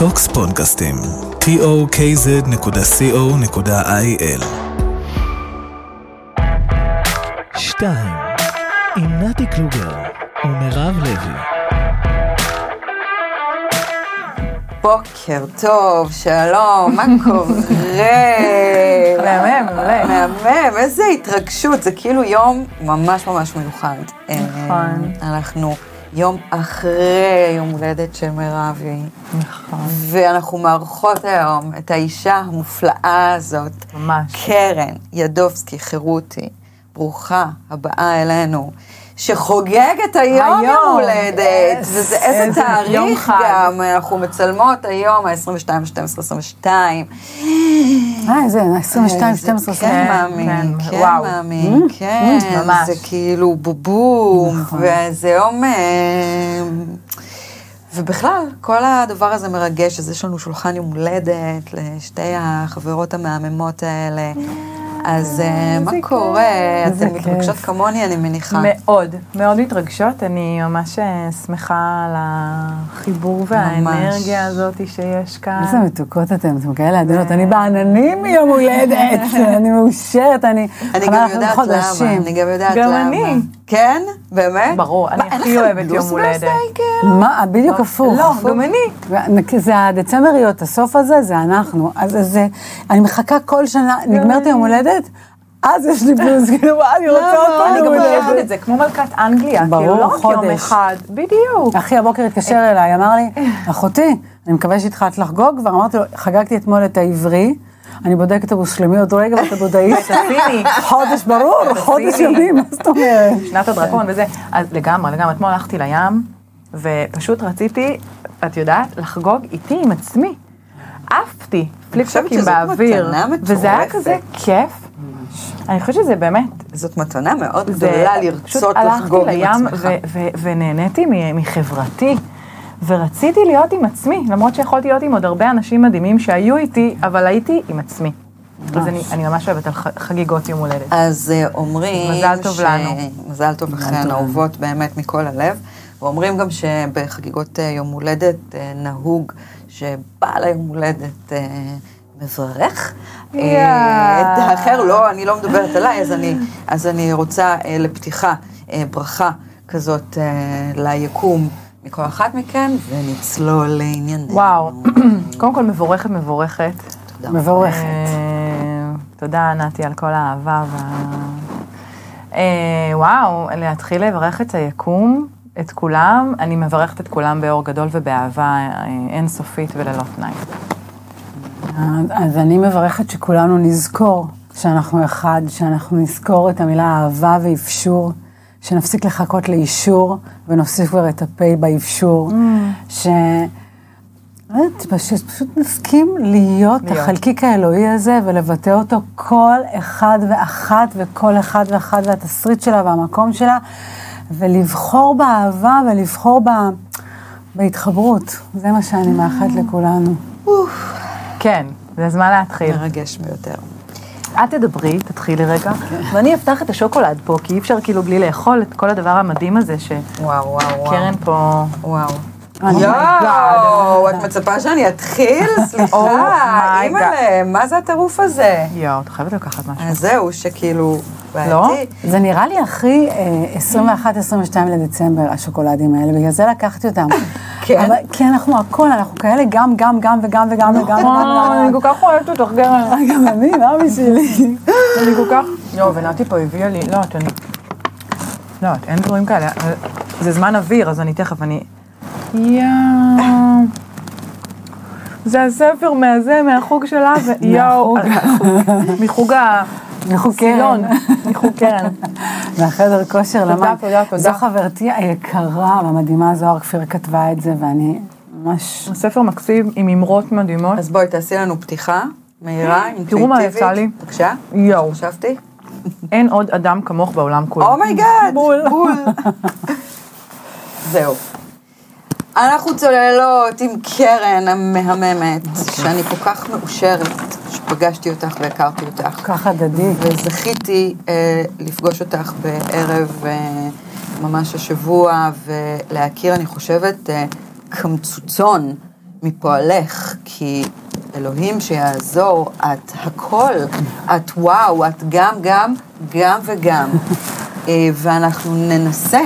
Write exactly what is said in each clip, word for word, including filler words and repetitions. טוקס פודקאסטים טי או קיי זד נקודה סי או נקודה איי אל שתיים עם נתי קלוגר ומרב לוי. בוקר טוב, שלום, מה קורה? מהמם, מהמם, איזה התרגשות, זה כאילו יום ממש ממש מיוחד. נכון. אנחנו יום אחרי יום הולדת של מירבי. נכון. ואנחנו מארחות היום את האישה המופלאה הזאת. ממש. קרן ידובסקי חרותי, ברוכה הבאה אלינו. שחוגג את היום יום הולדת, yes. וזה איזה, איזה תאריך גם, אנחנו מצלמות היום, ה-עשרים ושתיים, שתים עשרה, עשרים ושתיים. אה, זה, עשרים ושתיים, שתים עשרה, עשרים ושתיים. כן, מאמי, כן, מאמי, כן, זה כאילו בובום, וזה יום... ובכלל, כל הדבר הזה מרגש, אז יש לנו שולחן יום הולדת לשתי החברות המהממות האלה. אז מה קורה? אתן מתרגשות כמוני, אני מניחה. מאוד, מאוד מתרגשות. אני ממש שמחה על החיבור והאנרגיה הזאת שיש כאן. איזה מתוקות אתם, אתם כאלה עדנות. אני בעננים מיום הולדת, אני מאושרת, אני... אני גם יודעת למה, אני גם יודעת למה. גם אני. כן? באמת? ברור, אני הכי אוהבת יום הולדת. מה? בדיוק הפוך. לא, גם אני. זה הדצמבריות, הסוף הזה, זה אנחנו. אז אני מחכה כל שנה, נגמרת יום הולדת, אז יש לי בוז, כאילו, אני רוצה אותו. אני גם מלכת את זה, כמו מלכת אנגליה, כאילו, לא רק יום אחד, בדיוק. אחי הבוקר התקשר אליי, אמר לי, אחותי, אני מקווה שהתחלת לחגוג, כבר אמרתי לו, חגגתי אתמול את העברי, אני בודקת את המוסלמי עוד רגע, ואתה בודאית. תפיני. חודש ברור, חודש ימים, מה זאת אומרת? שנת הדרקון וזה. אז לגמרי, לגמרי, אתמול הלכתי לים, ופשוט רציתי, את יודעת, לחגוג איתי עם עצמי. עפתי, פליפסוקים באוויר, וזה היה כזה כיף. אני חושבת שזה באמת. זאת מתנה מאוד גדולה לרצות לחגוג עם עצמך. ונהניתי מחברתי, ורציתי להיות עם עצמי, למרות שיכולתי להיות עם עוד הרבה אנשים מדהימים שהיו איתי, אבל הייתי עם עצמי. אז אני ממש אוהבת על חגיגות יום הולדת. אז אומרים... מזל טוב לנו. מזל טוב לכן, אהובות באמת מכל הלב. ואומרים גם שבחגיגות יום הולדת נהוג שבעל היום הולדת מברך את האחר, לא, אני לא מדברת עליי, אז אני רוצה לפתיחה ברכה כזאת ליקום מכל אחת מכן, ונצלול לעניין. וואו, קודם כל מבורכת, מבורכת. תודה. מבורכת. תודה, נתי, על כל האהבה. וואו, להתחיל לברך את היקום. את כולם, אני מברכת את כולם באור גדול ובאהבה אינסופית וללא תנאי. אז אני מברכת שכולנו נזכור שאנחנו אחד, שאנחנו נזכור את המילה אהבה ואפשור, שנפסיק לחכות לאישור ונוסיף כבר את הפה באפשור, ש... שפשוט נסכים להיות החלקיק האלוהי הזה ולבטא אותו כל אחד ואחת וכל אחד ואחת והתסריט שלה והמקום שלה, ולבחור באהבה ולבחור בהתחברות. זה מה שאני מאחלת לכולנו. כן, זה הזמן להתחיל. מרגש ביותר. את תדברי, תתחילי רגע, ואני אפתח את השוקולד פה, כי אי אפשר כאילו בלי לאכול את כל הדבר המדהים הזה שקרן פה... וואו. יואו, את מצפה שאני אתחיל? סליחה, אימאלה, מה זה הטירוף הזה? יואו, את חייבת לקחת משהו. אז זהו, שכאילו... לא? זה נראה לי הכי עשרים ואחת עשרים ושתיים לדצמבר, השוקולדים האלה, בגלל זה לקחתי אותם. כן? כי אנחנו הכל, אנחנו כאלה גם, גם, גם וגם וגם וגם. נכון, אני כל כך אוהבת אותך, גרן. גם אני, מה בשבילי? אני כל כך... לא, ונתי פה הביאה לי... לא, את אני... לא, אין דברים כאלה. זה זמן אוויר, אז אני תכף, אני... יואו, זה הספר מהזה, מהחוג שלה, יואו, מחוג הסילון, מחוג קרן. מהחדר כושר למד, זו חברתי היקרה והמדהימה, זוהר כפיר כתבה את זה, ואני ממש... הספר מקסים עם אמרות מדהימות. אז בואי, תעשי לנו פתיחה, מהירה, אינטואיטיבית. תראו מה יצא לי. בבקשה, חשבתי. אין עוד אדם כמוך בעולם כולו. אומייגאד, בול. זהו. אנחנו צוללות עם קרן המהממת, שאני כל כך מאושרת שפגשתי אותך והכרתי אותך. כך הדדי. וזכיתי אה, לפגוש אותך בערב אה, ממש השבוע, ולהכיר, אני חושבת, אה, קמצוצון מפועלך, כי אלוהים שיעזור, את הכל, את וואו, את גם, גם, גם וגם. ואנחנו ננסה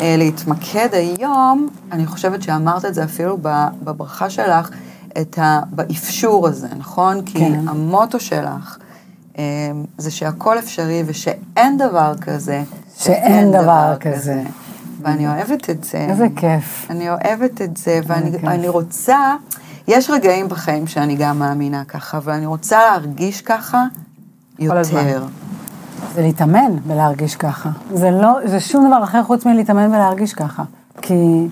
להתמקד היום, אני חושבת שאמרת את זה אפילו בברכה שלך, באפשור הזה, נכון? כי המוטו שלך זה שהכל אפשרי ושאין דבר כזה. שאין דבר כזה. ואני אוהבת את זה. איזה כיף. אני אוהבת את זה, ואני רוצה, יש רגעים בחיים שאני גם מאמינה ככה, אבל אני רוצה להרגיש ככה יותר. זה להתאמן ולהרגיש ככה. זה לא, זה שום דבר אחר חוץ מלהתאמן ולהרגיש ככה. כי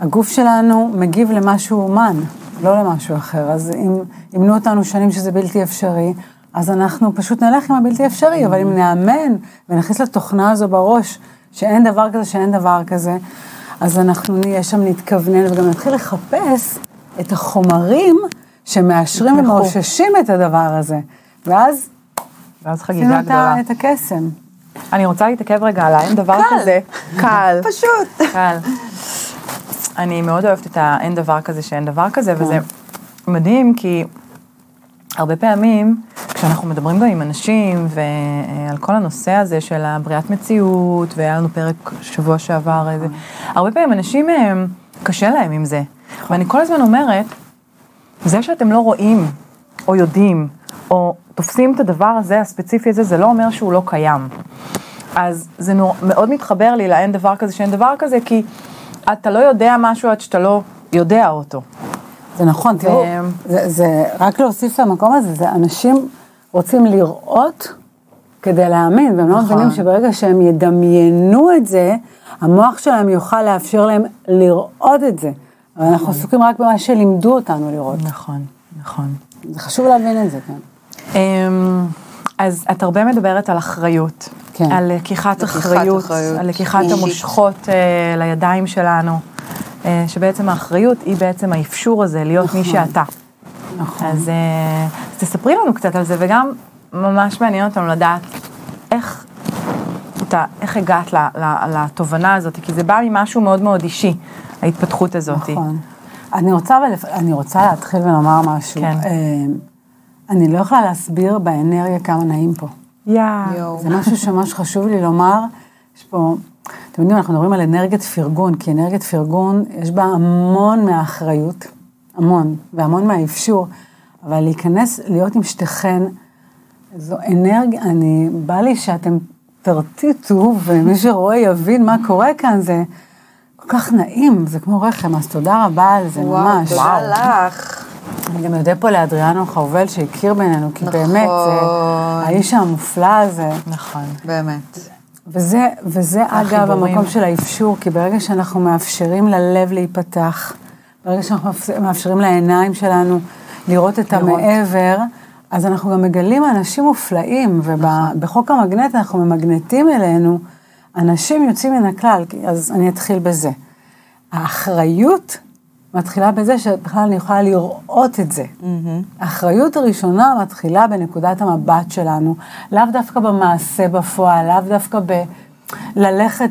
הגוף שלנו מגיב למשהו אומן, לא למשהו אחר. אז אם ימנו אותנו שנים שזה בלתי אפשרי, אז אנחנו פשוט נלך עם הבלתי אפשרי, אבל אם נאמן ונכניס לתוכנה הזו בראש, שאין דבר כזה, שאין דבר כזה, אז אנחנו נהיה שם, נתכוונן, וגם נתחיל לחפש את החומרים שמאשרים ומאוששים את הדבר הזה. ואז ואז חגיגה גדולה. את הקסם. אני רוצה להתעכב רגע על אין דבר כזה. קל. פשוט. קל. אני מאוד אוהבת את האין דבר כזה שאין דבר כזה, וזה מדהים, כי הרבה פעמים, כשאנחנו מדברים גם עם אנשים, ועל כל הנושא הזה של הבריאת מציאות, והיה לנו פרק שבוע שעבר, הרבה פעמים אנשים קשה להם עם זה. ואני כל הזמן אומרת, זה שאתם לא רואים, או יודעים, או תופסים את הדבר הזה, הספציפי הזה, זה לא אומר שהוא לא קיים. אז זה מאוד מתחבר לי לאין דבר כזה שאין דבר כזה, כי אתה לא יודע משהו עד שאתה לא יודע אותו. זה נכון, תראו, זה, זה, רק להוסיף למקום הזה, זה אנשים רוצים לראות כדי להאמין, והם לא מבינים שברגע שהם ידמיינו את זה, המוח שלהם יוכל לאפשר להם לראות את זה. אבל אנחנו עסוקים רק במה שלימדו אותנו לראות. נכון, נכון. זה חשוב להבין את זה, כן. אז את הרבה מדברת על אחריות, על לקיחת אחריות, על לקיחת המושכות לידיים שלנו. שבעצם האחריות היא בעצם האפשור הזה, להיות מי שאתה. נכון. אז תספרי לנו קצת על זה, וגם ממש מעניין אותנו לדעת איך הגעת לתובנה הזאת, כי זה בא ממשהו מאוד מאוד אישי, ההתפתחות הזאת. נכון. אני רוצה להתחיל ולומר משהו. אני לא יכולה להסביר באנרגיה כמה נעים פה. יאו. זה משהו שממש חשוב לי לומר, יש פה... אתם יודעים, אנחנו מדברים על אנרגיית פרגון, כי אנרגיית פרגון, יש בה המון מהאחריות, המון, והמון מהאפשור, אבל להיכנס, להיות עם שתיכן, זו אנרגיה, אני, בא לי שאתם תרטיטו, ומי שרואה יבין מה קורה כאן, זה כל כך נעים, זה כמו רחם, אז תודה רבה על זה, וואו, ממש. וואו, תודה לך. אני גם יודע פה לאדריאנו חרובל שהכיר בינינו, כי נכון. באמת, זה, האיש המופלא הזה. נכון, באמת. וזה, וזה אגב המקום של האפשור, כי ברגע שאנחנו מאפשרים ללב להיפתח, ברגע שאנחנו מאפשרים לעיניים שלנו לראות את המעבר, אז אנחנו גם מגלים אנשים מופלאים, ובחוק המגנט אנחנו ממגנטים אלינו, אנשים יוצאים מן הכלל, אז אני אתחיל בזה. האחריות מתחילה בזה שבכלל אני יכולה לראות את זה. האחריות הראשונה מתחילה בנקודת המבט שלנו, לאו דווקא במעשה בפועל, לאו דווקא בללכת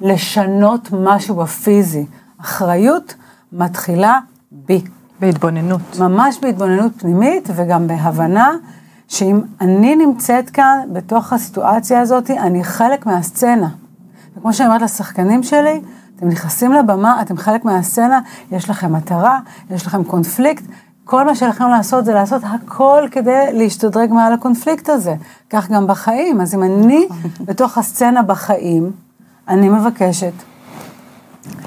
ולשנות משהו בפיזי. אחריות מתחילה בי. בהתבוננות. ממש בהתבוננות פנימית, וגם בהבנה שאם אני נמצאת כאן בתוך הסיטואציה הזאת, אני חלק מהסצנה. וכמו שאני אומרת לשחקנים שלי, אתם נכנסים לבמה, אתם חלק מהסצנה, יש לכם מטרה, יש לכם קונפליקט, כל מה שלכם לעשות זה לעשות הכל כדי להשתדרג מעל הקונפליקט הזה. כך גם בחיים, אז אם אני בתוך הסצנה בחיים, אני מבקשת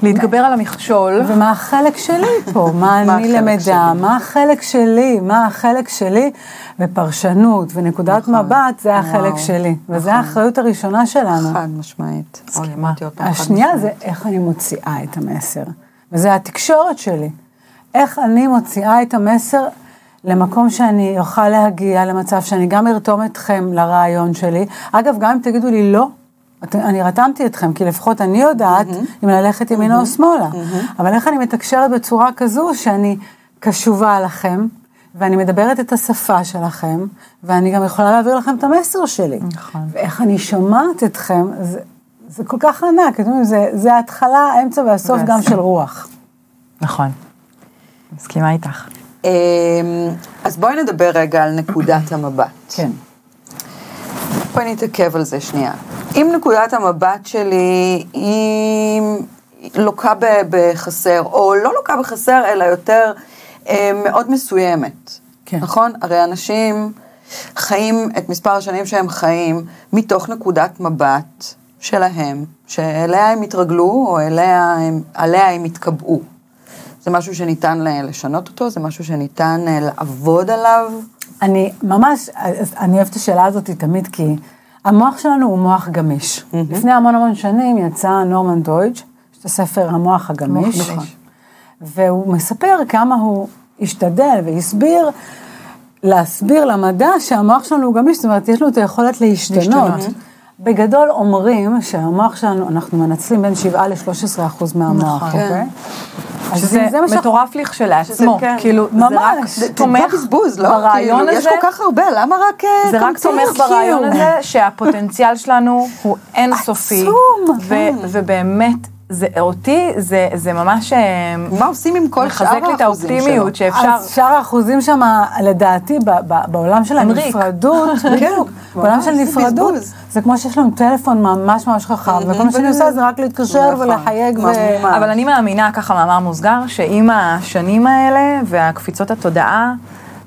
להתגבר על המכשול. ומה החלק שלי פה? מה אני למדה? מה החלק שלי? מה החלק שלי? ופרשנות ונקודת מבט, זה החלק שלי. וזה האחריות הראשונה שלנו. חד משמעית. השנייה זה איך אני מוציאה את המסר. וזה התקשורת שלי. איך אני מוציאה את המסר למקום שאני אוכל להגיע, למצב שאני גם ארתום אתכם לרעיון שלי. אגב, גם אם תגידו לי לא, אני רתמתי אתכם, כי לפחות אני יודעת אם ללכת ימינו או שמאלה. אבל איך אני מתקשרת בצורה כזו שאני קשובה עליכם, ואני מדברת את השפה שלכם, ואני גם יכולה להעביר לכם את המסר שלי. ואיך אני שומעת אתכם, זה כל כך ענק. זה ההתחלה, האמצע והסוף גם של רוח. נכון. מסכימה איתך. אז בואי נדבר רגע על נקודת המבט. כן. בואי נתעכב על זה שנייה. אם נקודת המבט שלי היא לוקה בחסר, או לא לוקה בחסר, אלא יותר מאוד מסוימת. כן. נכון? הרי אנשים חיים את מספר השנים שהם חיים מתוך נקודת מבט שלהם, שאליה הם התרגלו, או אליה הם, עליה הם התקבעו. זה משהו שניתן לשנות אותו, זה משהו שניתן לעבוד עליו. אני ממש, אני אוהבת השאלה הזאת תמיד, כי המוח שלנו הוא מוח גמיש. Mm-hmm. לפני המון המון שנים יצא נורמן דוידג' את הספר המוח הגמיש, נכון. והוא מספר כמה הוא השתדל והסביר, להסביר למדע שהמוח שלנו הוא גמיש, זאת אומרת, יש לו את היכולת להשתנות. להשתנות. בגדול אומרים שהמוח שלנו, אנחנו מנצלים בין שבעה עד שלושה עשר אחוז מהמוח, נכון. אוקיי? שזה מטורף לכשלה, שזה כן, כאילו, ממש, תומך ברעיון הזה, יש כל כך הרבה, למה רק זה רק תומך ברעיון הזה, שהפוטנציאל שלנו הוא אינסופי, ובאמת, זה אותי, זה ממש, מה עושים עם כל שאר האחוזים שלו? מחזק לי את האופטימיות שאפשר. אז שאר האחוזים שם, לדעתי, בעולם של הנפרדות, בעולם של נפרדות, זה כמו שיש לנו טלפון ממש ממש חכם, וכל מה שאני עושה זה רק להתקשר ולחייג. אבל אני מאמינה, ככה מאמר מוסגר, שעם השנים האלה, והקפיצות התודעה,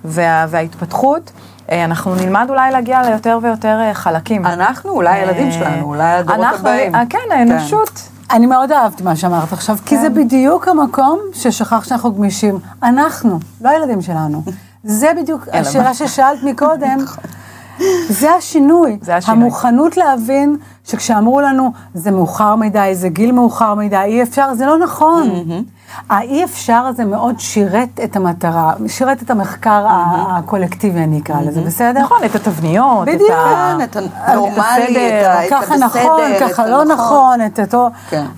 וההתפתחות, אנחנו נלמד אולי להגיע ליותר ויותר חלקים. אנחנו, אולי ילדים שלנו, אולי הדורות הבאים. כן, האנושות. אני מאוד אהבתי מה שאמרת עכשיו, כי זה בדיוק המקום ששכח שאנחנו גמישים. אנחנו, לא הילדים שלנו. זה בדיוק השאלה ששאלת מקודם. זה השינוי. המוכנות להבין שכשאמרו לנו, זה מאוחר מדי, זה גיל מאוחר מדי, אי אפשר, זה לא נכון. האי אפשר הזה מאוד שירת את המטרה, שירת את המחקר הקולקטיבי, אני אקרא לזה, בסדר? נכון, את התבניות, את הנורמלי, ככה נכון, ככה לא נכון,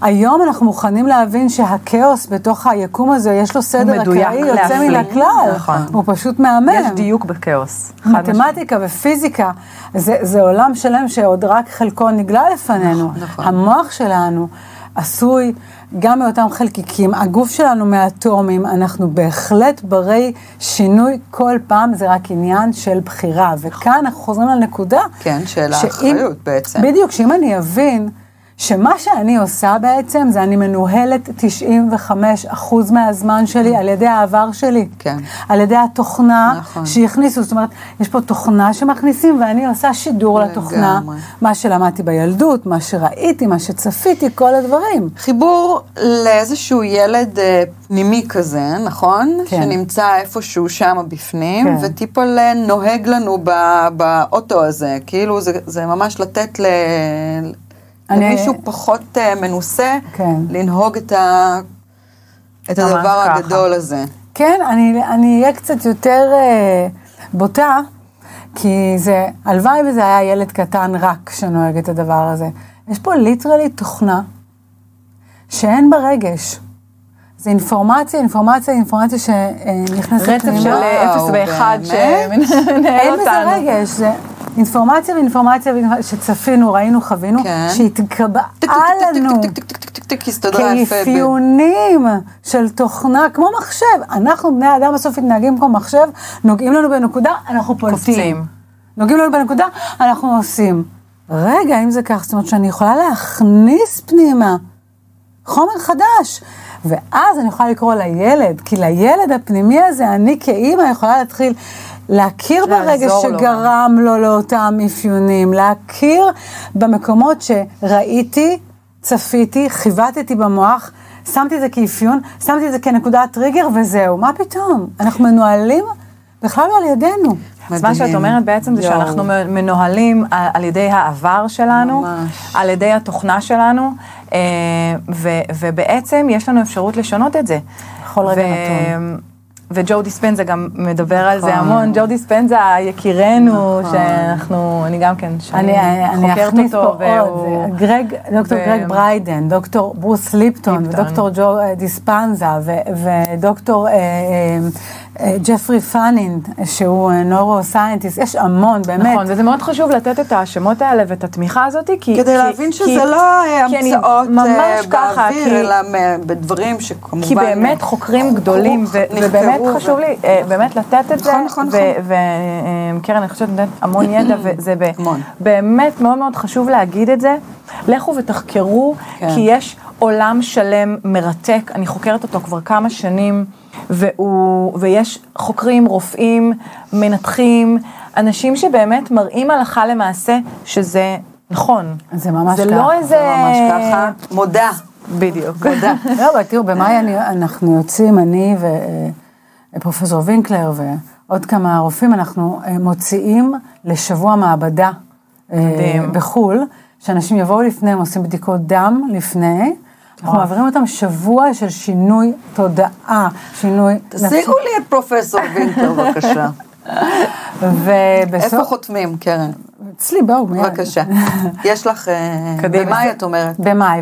היום אנחנו מוכנים להבין שהכאוס בתוך היקום הזה, יש לו סדר אקראי, יוצא מן הכלל, הוא פשוט מאמן. יש דיוק בכאוס. מתמטיקה ופיזיקה, זה עולם שלם שעוד רק חלקו נגלה לפנינו, המוח שלנו עשוי גם מאותם חלקיקים, הגוף שלנו מהאטומים, אנחנו בהחלט ברי שינוי כל פעם, זה רק עניין של בחירה, וכאן אנחנו חוזרים לנקודה. כן, של האחריות בעצם. בדיוק, שאם אני אבין שמה שאני עושה בעצם, זה אני מנוהלת תשעים וחמישה אחוז מהזמן שלי, על ידי העבר שלי, כן. על ידי התוכנה נכון. שהכניסו, זאת אומרת, יש פה תוכנה שמכניסים, ואני עושה שידור לתוכנה, גמרי. מה שלמדתי בילדות, מה שראיתי, מה שצפיתי, כל הדברים. חיבור לאיזשהו ילד פנימי כזה, נכון? כן. שנמצא איפשהו שם בפנים, כן. וטיפול נוהג לנו בא, באוטו הזה, כאילו זה, זה ממש לתת ל... למישהו פחות מנוסה, לנהוג את הדבר הגדול הזה. כן, אני אהיה קצת יותר בוטה, כי זה, הלוואי וזה היה ילד קטן רק שנוהג את הדבר הזה. יש פה ליטרלי תוכנה שאין בה רגש. זה אינפורמציה, אינפורמציה, אינפורמציה שנכנסת פנימה. רצף של אפס ואחת שמנהל אותנו. אין בזה רגש, זה... אינפורמציה ואינפורמציה שצפינו, ראינו, חווינו, שהתקבעה לנו כאפיונים של תוכנה, כמו מחשב. אנחנו בני האדם בסוף התנהגים כמו מחשב, נוגעים לנו בנקודה, אנחנו פולטים. נוגעים לנו בנקודה, אנחנו עושים. רגע, אם זה כך, זאת אומרת שאני יכולה להכניס פנימה חומר חדש, ואז אני יכולה לקרוא לילד, כי לילד הפנימי הזה, אני כאימא יכולה להתחיל... להכיר ברגע שגרם לו לאותם אפיונים, להכיר במקומות שראיתי, צפיתי, חיבטתי במוח, שמתי את זה כאפיון, שמתי את זה כנקודת טריגר וזהו, מה פתאום? אנחנו מנוהלים בכלל על ידינו. אז מה שאת אומרת בעצם זה שאנחנו מנוהלים על ידי העבר שלנו, על ידי התוכנה שלנו, ובעצם יש לנו אפשרות לשנות את זה. בכל רגע נתון. וג'ו דיספנזה גם מדבר על זה המון, ג'ו דיספנזה יקירנו, שאנחנו, אני גם כן חוקרת אותו, דוקטור גרג בריידן, דוקטור ברוס ליפטון, ודוקטור ג'ו דיספנזה, ודוקטור ג'פרי פאנין, שהוא נורוסיינטיסט, יש המון, באמת. נכון, וזה מאוד חשוב לתת את השמות האלה ואת התמיכה הזאת, כדי להבין שזה לא המצאות באוויר, אלא בדברים שכמובן... כי באמת חוקרים גדולים, ובאמת חשוב לי, באמת לתת את זה, וקרן, אני חושבת, נתנת המון ידע, וזה באמת מאוד מאוד חשוב להגיד את זה, לכו ותחקרו, כי יש עולם שלם מרתק, אני חוקרת אותו כבר כמה שנים, והוא, ויש חוקרים, רופאים, מנתחים, אנשים שבאמת מראים הלכה למעשה שזה נכון. זה ממש ככה. זה לא איזה... זה ממש ככה. מודה. בדיוק. מודה. לא, אבל תראו, במאי אנחנו יוצאים, אני ופרופסור וינקלר ועוד כמה רופאים, אנחנו מוציאים לשבוע מעבדה בחול, שאנשים יבואו לפני, הם עושים בדיקות דם לפני, אנחנו מעבירים אותם שבוע של שינוי תודעה, שינוי... תשיגו לי את פרופסור וינקלר, בבקשה. איפה חותמים, קרן? אצלי באו מיד. בבקשה. יש לך... במאי את אומרת. במאי,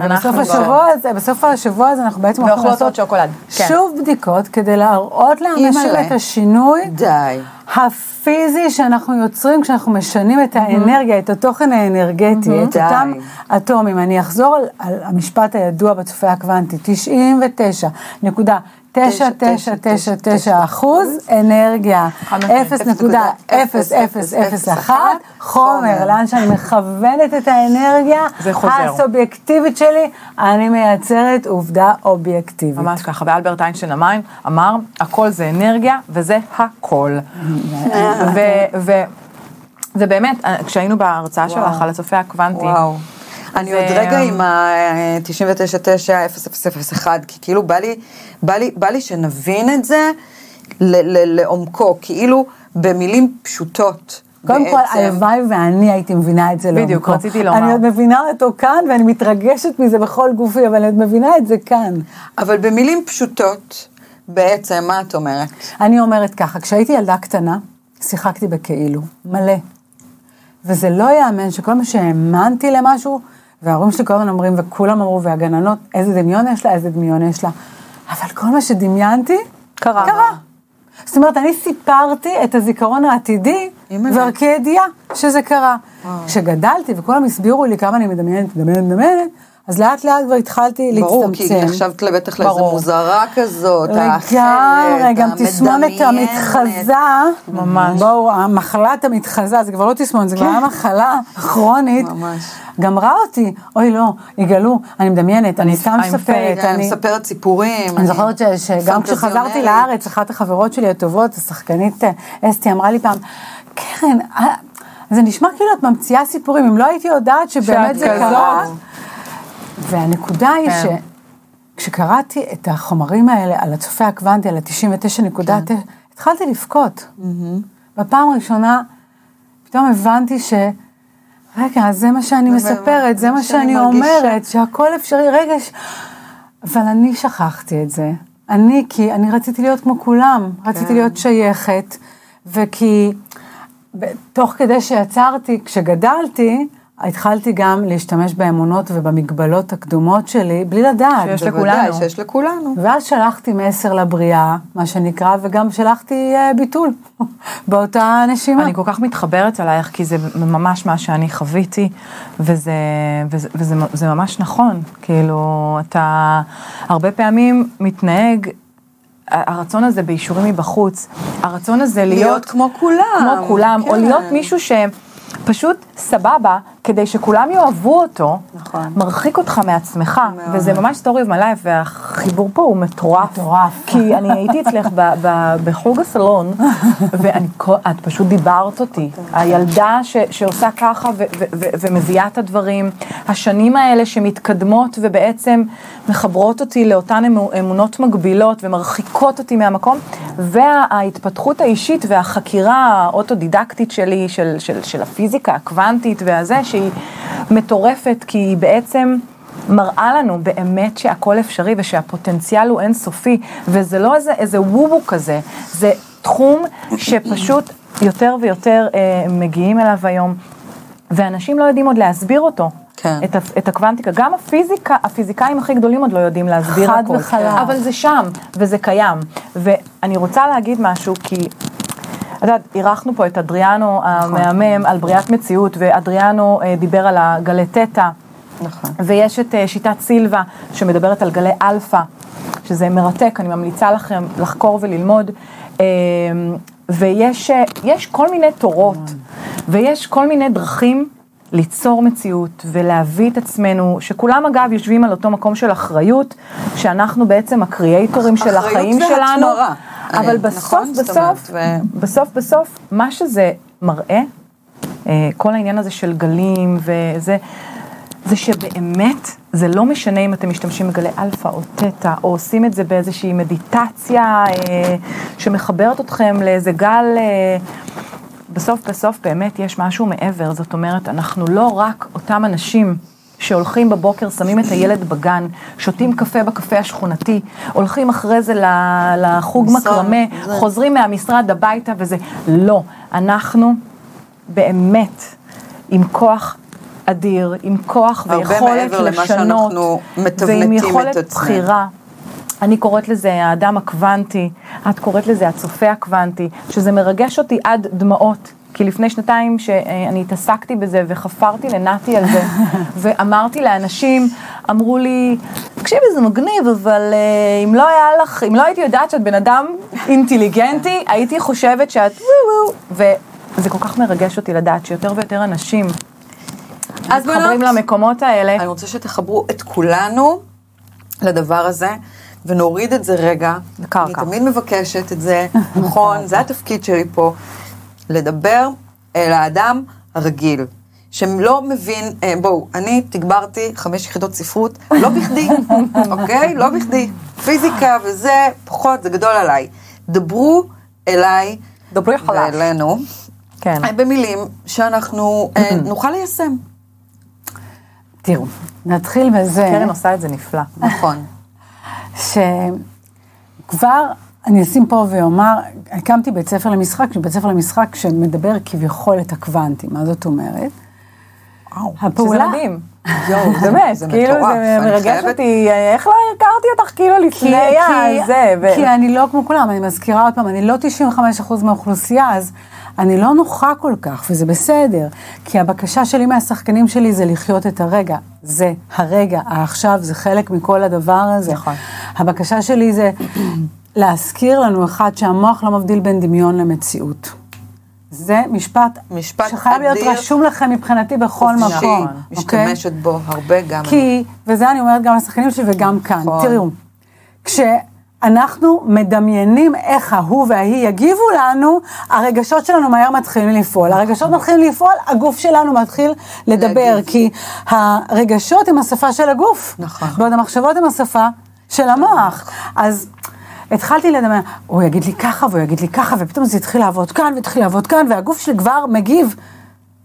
ובסוף השבוע הזה אנחנו בעצם... ואוכלות לעשות שוקולד. שוב בדיקות כדי להראות לאנשים את השינוי. די. הפיזי שאנחנו יוצרים כשאנחנו משנים את האנרגיה, את התוכן האנרגטי, את אותם אטומים. אני אחזור על המשפט הידוע בתופעה הקוונטית, תשעים ותשע נקודה תשע תשע תשע תשע אחוז אנרגיה, אפס נקודה אפס אפס אפס אחת חומר, לאן שאני מכוונת את האנרגיה הסובייקטיבית שלי, אני מייצרת עובדה אובייקטיבית. ממש ככה, ואלברט איינשטיין אמר, הכל זה אנרגיה וזה הכל. וזה באמת, כשהיינו בהרצאה שלך על הצופה הקוונטי, אני עוד רגע עם ה-תשעים ותשע נקודה תשע אפס אפס אפס אחת, כי כאילו בא לי שנבין את זה לעומקו, כאילו במילים פשוטות. קודם כל, הלוואי ואני הייתי מבינה את זה לעומקו. בדיוק, רציתי לומר. אני עוד מבינה אותו כאן, ואני מתרגשת מזה בכל גופי, אבל אני עוד מבינה את זה כאן. אבל במילים פשוטות, בעצם, מה את אומרת? אני אומרת ככה, כשהייתי ילדה קטנה, שיחקתי בכאילו, מלא. וזה לא יאמן שכל מה שהאמנתי למשהו, וההורים שלי כל הזמן אומרים, וכולם אמרו, והגננות, איזה דמיון יש לה, איזה דמיון יש לה. אבל כל מה שדמיינתי, קרה. קרה. זאת אומרת, אני סיפרתי את הזיכרון העתידי, וכידיעה שזה קרה. כשגדלתי, וכולם הסבירו לי כמה אני מדמיינת, מדמיינת, מדמיינת, אז לאט לאט כבר התחלתי להצטמצם. ברור, כי נחשבת לבטח לאיזו מוזרה כזאת, האחרת, המדמיינת. גם תסמונת המתחזה, ממש. בואו, המחלת המתחזה, זה כבר לא תסמונת, זה כבר המחלה כרונית. ממש. גם ראה אותי, אוי לא, יגלו, אני מדמיינת, אני סתם מספרת. אני מספרת סיפורים. אני זוכרת שגם כשחזרתי לארץ, אחת החברות שלי הטובות, השחקנית אסתי, אמרה לי פעם, קרן, זה נשמע כאילו את ממציאה סיפורים, אם לא הייתי יודעת שבאמת זה קרה. והנקודה היא שכשקראתי את החומרים האלה על הצופה הקוונטי, על ה-תשעים ותשע נקודה תשע, התחלתי לבכות. בפעם הראשונה, פתאום הבנתי ש... רגע, זה מה שאני מספרת, זה מה שאני אומרת, שהכל אפשרי, רגע, אבל אני שכחתי את זה. אני, כי אני רציתי להיות כמו כולם, רציתי להיות שייכת, וכי תוך כדי שיצרתי, כשגדלתי, התחלתי גם להשתמש באמונות ובמגבלות הקדומות שלי, בלי לדעת. שיש לכולנו. שיש לכולנו. ואז שלחתי מסר לבריאה, מה שנקרא, וגם שלחתי ביטול באותה נשימה. אני כל כך מתחברת עלייך, כי זה ממש מה שאני חוויתי, וזה, וזה, וזה, וזה ממש נכון. כאילו, אתה הרבה פעמים מתנהג, הרצון הזה באישורים מבחוץ, הרצון הזה להיות, להיות כמו כולם. כמו כולם, כן. או להיות מישהו ש... פשוט סבבה, כדי שכולם יאהבו אותו, נכון. מרחיק אותך מעצמך, מאוד. וזה ממש סטורי ומלייף, והחיבור פה הוא מטורף, מטורף. כי אני הייתי אצלך ב- ב- בחוג הסלון, ואת פשוט דיברת אותי, הילדה ש- שעושה ככה ו- ו- ו- ומביאה את הדברים, השנים האלה שמתקדמות ובעצם מחברות אותי לאותן אמונות מגבילות, ומרחיקות אותי מהמקום, וההתפתחות האישית והחקירה האוטודידקטית שלי, של, של, של הפיזיקה הקוונטית והזה, שהיא מטורפת, כי היא בעצם מראה לנו באמת שהכל אפשרי ושהפוטנציאל הוא אינסופי, וזה לא איזה, איזה וובו כזה, זה תחום שפשוט יותר ויותר אה, מגיעים אליו היום, ואנשים לא יודעים עוד להסביר אותו. כן. את, את הקוונטיקה, גם הפיזיקה, הפיזיקאים הכי גדולים עוד לא יודעים להסביר הכל, אבל זה שם, וזה קיים. ואני רוצה להגיד משהו, כי יודעת, עירכנו פה את אדריאנו המאמם על בריאת מציאות, ואדריאנו דיבר על הגלי תטא, נכון. ויש את שיטת סילבה שמדברת על גלי אלפא, שזה מרתק, אני ממליצה לכם לחקור וללמוד, ויש יש כל מיני תורות, ויש כל מיני דרכים ליצור מציאות ולהביא את עצמנו, שכולם אגב יושבים על אותו מקום של אחריות, שאנחנו בעצם הקריאטורים של החיים שלנו, אבל בסוף בסוף, בסוף בסוף, מה שזה מראה, כל העניין הזה של גלים וזה, זה שבאמת זה לא משנה אם אתם משתמשים בגלי אלפא או תטא, או עושים את זה באיזושהי מדיטציה שמחברת אתכם לאיזה גל, בסוף בסוף באמת יש משהו מעבר, זאת אומרת, אנחנו לא רק אותם אנשים שהולכים בבוקר, שמים את הילד בגן, שותים קפה בקפה השכונתי, הולכים אחרי זה לחוג מקרמה, חוזרים מהמשרד הביתה וזה, לא, אנחנו באמת עם כוח אדיר, עם כוח ויכולת לשנות, ועם יכולת בחירה. אני קוראת לזה האדם הקוונטי, את קוראת לזה הצופה הקוונטי, שזה מרגש אותי עד דמעות, כי לפני שנתיים שאני התעסקתי בזה וחפרתי לנתי על זה, ואמרתי לאנשים, אמרו לי, תקשיבי, זה מגניב, אבל uh, אם לא היה לך, אם לא הייתי יודעת שאת בן אדם אינטליגנטי, הייתי חושבת שאת וואו, וזה כל כך מרגש אותי לדעת שיותר ויותר אנשים מתחברים למקומות האלה. אני רוצה שתחברו את כולנו לדבר הזה, ונוריד את זה רגע, לקרקע. אני תמיד מבקשת את זה, נכון, זה התפקיד שלי פה, לדבר אל האדם הרגיל, שלא מבין, בואו, אני תגברתי חמש יחידות ספרות, לא בכדי, אוקיי? לא בכדי. פיזיקה וזה, פחות, זה גדול עליי. דברו אליי, דברי חלש. ואלינו, כן. במילים שאנחנו נוכל ליישם. תראו, נתחיל בזה. קרן עושה את זה נפלא. נכון. שכבר אני אשים פה ואומר, הקמתי בית ספר למשחק, בית ספר למשחק שמדבר כביכול את הקוונטים, מה זאת אומרת? וואו, הפעולה, שזה מדהים. יואו, באמת, זה כאילו מטורף, זה מרגש אותי, איך לא הכרתי אותך כאילו לפני היה זה. ו... כי אני לא כמו כולם, אני מזכירה עוד פעם, אני לא תשעים וחמישה אחוז מהאוכלוסייה, אז אני לא נוחה כל כך, וזה בסדר, כי הבקשה שלי מהשחקנים שלי זה לחיות את הרגע, זה הרגע, עכשיו זה חלק מכל הדבר הזה. נכון. הבקשה שלי זה להזכיר לנו אחד שהמוח לא מבדיל בין דמיון למציאות. זה משפט, משפט שחייב להיות רשום לכם מבחינתי בכל מקום. משתמשת okay? בו הרבה גם. כי, וזה אני אומרת גם לשחקנים שלי וגם כאן, נכון. תראו, כש... אנחנו מדמיינים איך ההוא וההיא יגיבו לנו, הרגשות שלנו מהר מתחילים לפעול. הרגשות מתחילים לפעול, הגוף שלנו מתחיל לדבר, כי הרגשות הם השפה של הגוף, בעוד המחשבות הם השפה של המוח. אז התחלתי לדמיין, הוא יגיד לי ככה והוא יגיד לי ככה, ופתאום זה התחיל לעבוד כאן והתחיל לעבוד כאן, והגוף שלי כבר מגיב.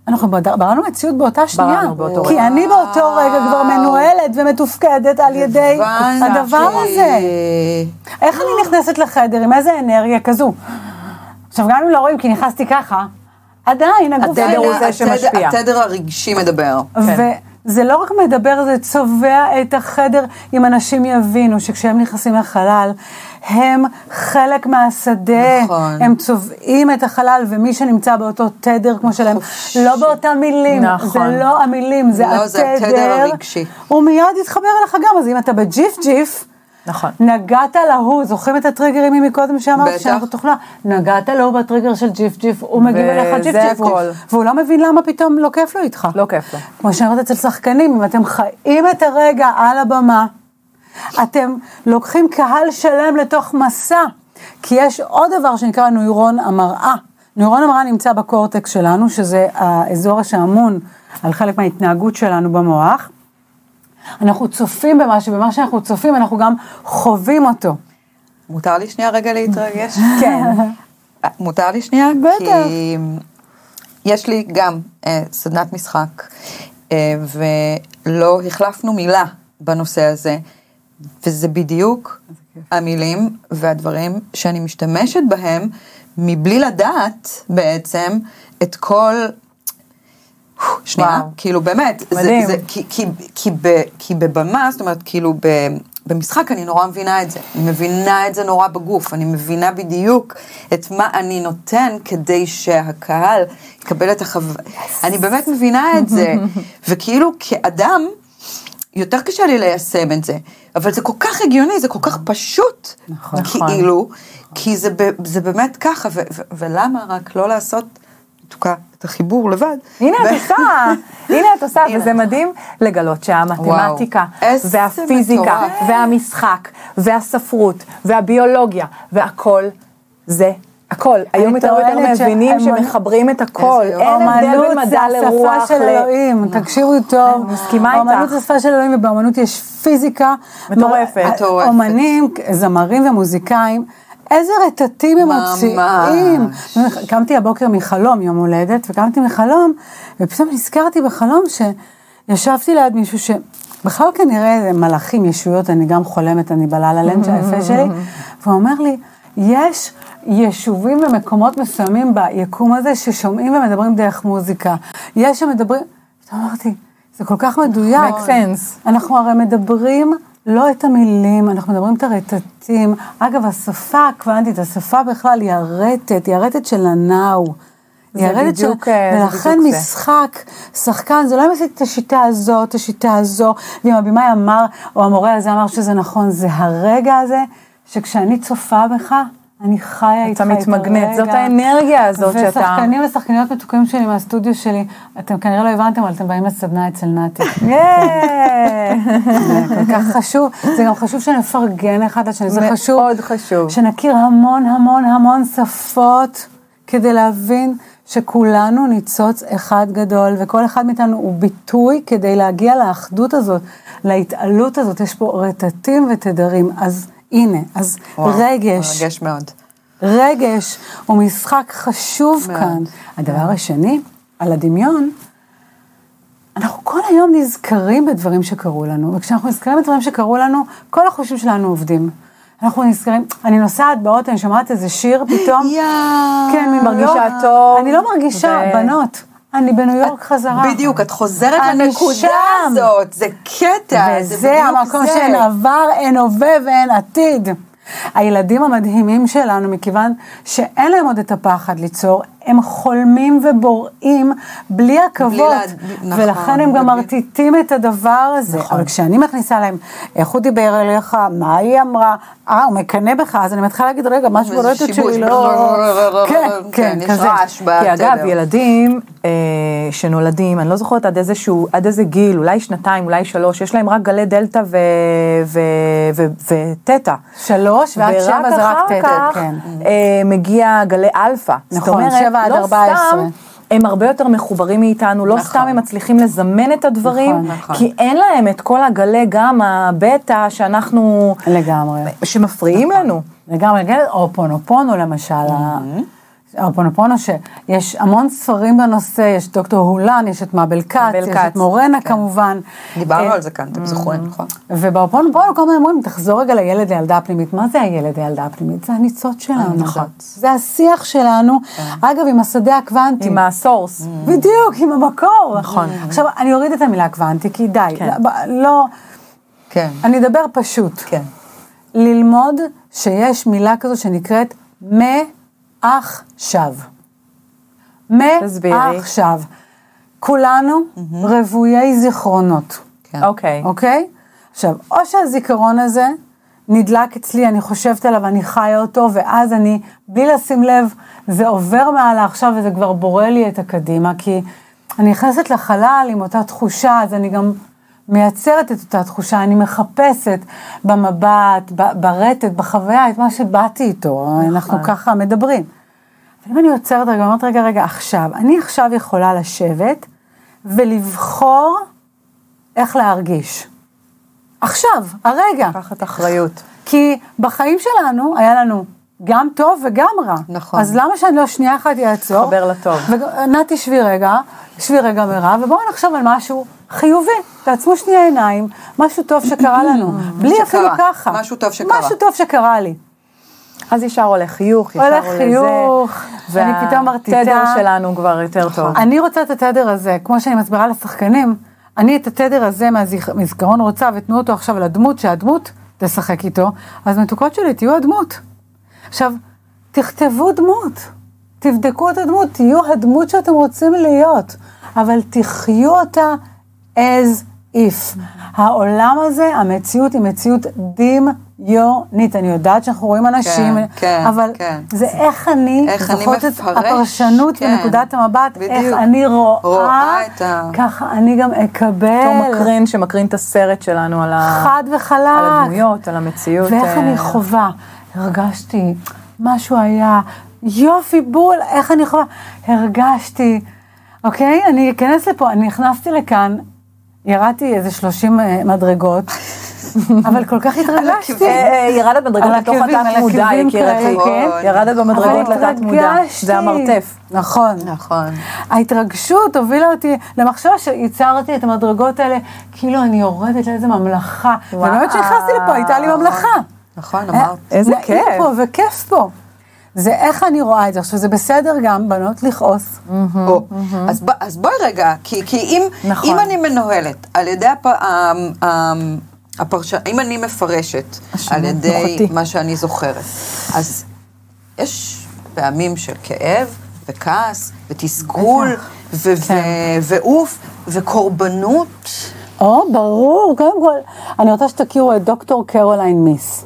אנחנו בראנו מציאות באותה שנייה, כי אני באותו רגע כבר מנוהלת ומתופקדת על ידי הדבר הזה. איך אני נכנסת לחדר עם איזה אנרגיה כזו? עכשיו גם אם לא רואים כי נכנסתי ככה, עדיין הגוף הוא זה שמשפיע. התדר הרגשי מדבר. וזה לא רק מדבר, זה צובע את החדר. אם אנשים יבינו שכשהם נכנסים לחלל, הם חלק מהשדה, נכון. הם צובעים את החלל, ומי שנמצא באותו תדר כמו שלהם, לא באותה מילים, נכון. זה לא המילים, זה לא, התדר, הוא מיד יתחבר אליך גם, אז אם אתה בג'יף ג'יף, נכון. נגעת להוא, זוכרים את הטריגרים מקודם שאמרת שאנחנו תוכנה, נגעת להוא בטריגר של ג'יף ג'יף, הוא מגיב אליך ג'יף ג'יף, והוא לא מבין למה פתאום לא כיף לו איתך. לא כיף לו. כמו שאמרת אצל שחקנים, אם אתם חיים את הרגע על הבמה, אתם לוקחים קהל שלם לתוך מסע, כי יש עוד דבר שנקרא נוירון המראה. נוירון המראה נמצא בקורטקס שלנו, שזה האזור השאמון על חלק מההתנהגות שלנו במוח. אנחנו צופים במה שבמה שאנחנו צופים, אנחנו גם חווים אותו. מותר לי שנייה רגע להתרגש? כן. מותר לי שנייה? בטח. כי יש לי גם אה, סדנת משחק, אה, ולא החלפנו מילה. בנושא הזה, וזה בדיוק המילים והדברים שאני משתמשת בהם, מבלי לדעת בעצם את כל... שנייה, כאילו באמת, זה, זה, כי, כי, כי, כי בבמה, זאת אומרת, כאילו ב... במשחק אני נורא מבינה את זה, אני מבינה את זה נורא בגוף, אני מבינה בדיוק את מה אני נותן כדי שהקהל יקבל את החוויה, אני באמת מבינה את זה, וכאילו כאדם יותר קשה לי ליישם את זה, אבל זה כל כך הגיוני, זה כל כך פשוט, כאילו, כי זה באמת ככה, ולמה רק לא לעשות תוקע את החיבור לבד. הנה את עושה, הנה את עושה, וזה מדהים לגלות שהמתמטיקה, והפיזיקה, והמשחק, והספרות, והביולוגיה, והכל זה הכל. היום יותר ויותר מבינים שמחברים את הכל. אין הבדל בין מדע לרוח. אומנות זה השפה של אלוהים, תקשירו טוב. מסכימה איתך. אומנות זה השפה של אלוהים, ובאומנות יש פיזיקה. מטורפת. אומנים, זמרים ומוזיקאים, איזה רטטים הם מוציאים. קמתי הבוקר מחלום, יום הולדת, וקמתי מחלום, ופתאום נזכרתי בחלום שישבתי ליד מישהו שבכלל כנראה מלאכים, ישויות, אני גם חולמת, אני בלעלה לנד שהאפה שלי, והוא אומר לי, יש ישובים ומקומות מסוימים ביקום הזה ששומעים ומדברים דרך מוזיקה. יש שמדברים, אמרתי, זה כל כך מדויק. אנחנו הרי מדברים... לא את המילים, אנחנו מדברים את הרטטים. אגב, השפה הקוונטית, השפה בכלל היא הרטט, היא הרטט של הנאו. זה בדיוק של... זה. ולכן בדיוק משחק, זה. שחקן, זה לא אם עשיתי את השיטה הזו, את השיטה הזו, ואם הבמאי אמר, או המורה הזה אמר שזה נכון, זה הרגע הזה, שכשאני צופה בך, אני חיה איתך את הרגע. אתה מתמגנט, זאת האנרגיה הזאת שאתה... ושחקנים ושחקניות מתוקים שלי מהסטודיו שלי, אתם כנראה לא הבנתם, אבל אתם באים לסדנה אצל נתי. זה כל כך חשוב, זה גם חשוב שנפרגן אחד לשני, זה חשוב. מאוד חשוב. שנכיר המון המון המון שפות, כדי להבין שכולנו ניצוץ אחד גדול, וכל אחד מאיתנו הוא ביטוי כדי להגיע לאחדות הזאת, להתעלות הזאת, יש פה רטטים ותדרים, אז... הנה, אז וואו, רגש, רגש מאוד. רגש הוא משחק חשוב מאוד. כאן. הדבר מאוד. השני, על הדמיון, אנחנו כל היום נזכרים בדברים שקרו לנו, וכשאנחנו נזכרים בדברים שקרו לנו, כל החושים שלנו עובדים. אנחנו נזכרים, אני נוסעת באות, אני שומעת איזה שיר פתאום. יאה. כן, אני מרגישה לא, טוב. אני לא מרגישה, ו... בנות. אני בניו יורק חזרה. בדיוק, את חוזרת לנקודה הזאת, זה קטע. וזה המקום שאין עבר, אין הווה ואין עתיד. הילדים המדהימים שלנו, מכיוון שאין להם עוד את הפחד ליצור, הם חולמים ובוראים בלי עכבות, ולכן הם גם מרטיטים את הדבר הזה. אבל כשאני מכניסה להם, איך הוא דיבר אליך, מה היא אמרה, אה, הוא מקנה בך, אז אני מתחילה להגיד, רגע, מה שבורטת שלי לא... כן, כן, כזה. כי אגב, ילדים שנולדים, אני לא זוכרת עד איזה גיל, אולי שנתיים, אולי שלוש, יש להם רק גלי דלטה וטטה. שלוש ועד שבע זה רק טטה, כן. מגיע גלי אלפא. נכון, שבע לא עד ארבע עשרה. סתם, הם הרבה יותר מחוברים מאיתנו, לא נכון. סתם הם מצליחים לזמן את הדברים, נכון, נכון. כי אין להם את כל הגלי גם הבטא שאנחנו... לגמרי. שמפריעים נכון. לנו. לגמרי, אופונופונו למשל, mm-hmm. אופונופונו שיש המון ספרים בנושא, יש דוקטור הולן, יש את מאבל קאץ, יש את מורנה כן. כמובן. דיברנו על זה כאן, אתם זוכרים, נכון. ובאופונופונו כל מיני אומרים, תחזור רגע לילד לילדה הפנימית, מה זה הילד לילדה הפנימית? זה הניצות שלנו. נכון. זה השיח שלנו, אגב, עם השדה הקוונטי. עם הסורס. בדיוק, עם המקור. נכון. עכשיו, אני אוריד את המילה הקוונטי, כי די, לא, אני אדבר פשוט. כן. ללמוד שיש מילה כזו שנקראת מעכשיו. מעכשיו. כולנו רבויי זיכרונות. אוקיי. אוקיי? עכשיו, או שהזיכרון הזה נדלק אצלי, אני חושבת עליו, אני חיה אותו, ואז אני, בלי לשים לב, זה עובר מעלה עכשיו, וזה כבר בורא לי את הקדימה, כי אני נכנסת לחלל עם אותה תחושה, אז אני גם מייצרת את אותה תחושה, אני מחפשת במבט, ברטט, בחוויה, את מה שבאתי איתו, אנחנו ככה מדברים. אבל אם אני יוצרת רגע, אומרת רגע, רגע, עכשיו, אני עכשיו יכולה לשבת, ולבחור איך להרגיש. עכשיו, הרגע. לקחת אחריות. כי בחיים שלנו היה לנו גם טוב וגם רע. נכון. אז למה שאני לא שנייה אחת יעצור? חבר לטוב. ונתי שבי רגע, שבי רגע מרע, ובואו נחשב על משהו חיובי. תעצמו שנייה עיניים, משהו טוב שקרה לנו. בלי אפילו ככה. משהו טוב שקרה. משהו טוב שקרה לי. אז ישר עולה חיוך, ישר עולה חיוך, ואני פתאום מרטיטה. והתדר שלנו כבר יותר טוב. אני רוצה את התדר הזה, כמו שאני מסבירה לשחקנים, אני את התדר הזה מהזיכרון רוצה, ותנו אותו עכשיו לדמות, שהדמות תשחק איתו, אז מתוקות שלי תהיו הדמות. עכשיו, תכתבו דמות, תבדקו את הדמות, תהיו הדמות שאתם רוצים להיות, אבל תחיו אותה as if. העולם הזה, המציאות היא מציאות דמיונית, אני יודעת שאנחנו רואים אנשים, כן, כן, אבל כן. זה איך אני, איך אני מפרש, הפרשנות כן. ונקודת המבט, בדיוק. איך אני רואה, רואה ה... ככה אני גם אקבל. אותו מקרין שמקרין את הסרט שלנו על, ה... חד וחלק. על הדמויות, על המציאות. ואיך אה... אני חובה. הרגשתי, משהו היה, יופי בול, איך אני יכולה, הרגשתי, אוקיי, אני אכנס לפה, אני נכנסתי לכאן, ירדתי איזה שלושים מדרגות, אבל כל כך התרגשתי. ירדת מדרגות לתוך התת מודע, יקירתי, ירדת במדרגות לתת מודע, זה המרתף. נכון, נכון. ההתרגשות הובילה אותי למחשב שיצרתי את המדרגות האלה, כאילו אני יורדת לאיזה ממלכה, ובאמת שהכנסתי לפה, הייתה לי ממלכה. נכון, אמרת. איזה כיף. נעים פה וכיף פה. זה איך אני רואה את זה. עכשיו, זה בסדר גם, בנות, לכעוס. אז בואי רגע, כי אם אני מנוהלת, על ידי הפרשנות, אם אני מפרשת, על ידי מה שאני זוכרת, אז יש פעמים של כאב, וכעס, ותסכול, ואוף, וקורבנות. או, ברור, קודם כל. אני רוצה שתכירו את דוקטור קרוליין מיס.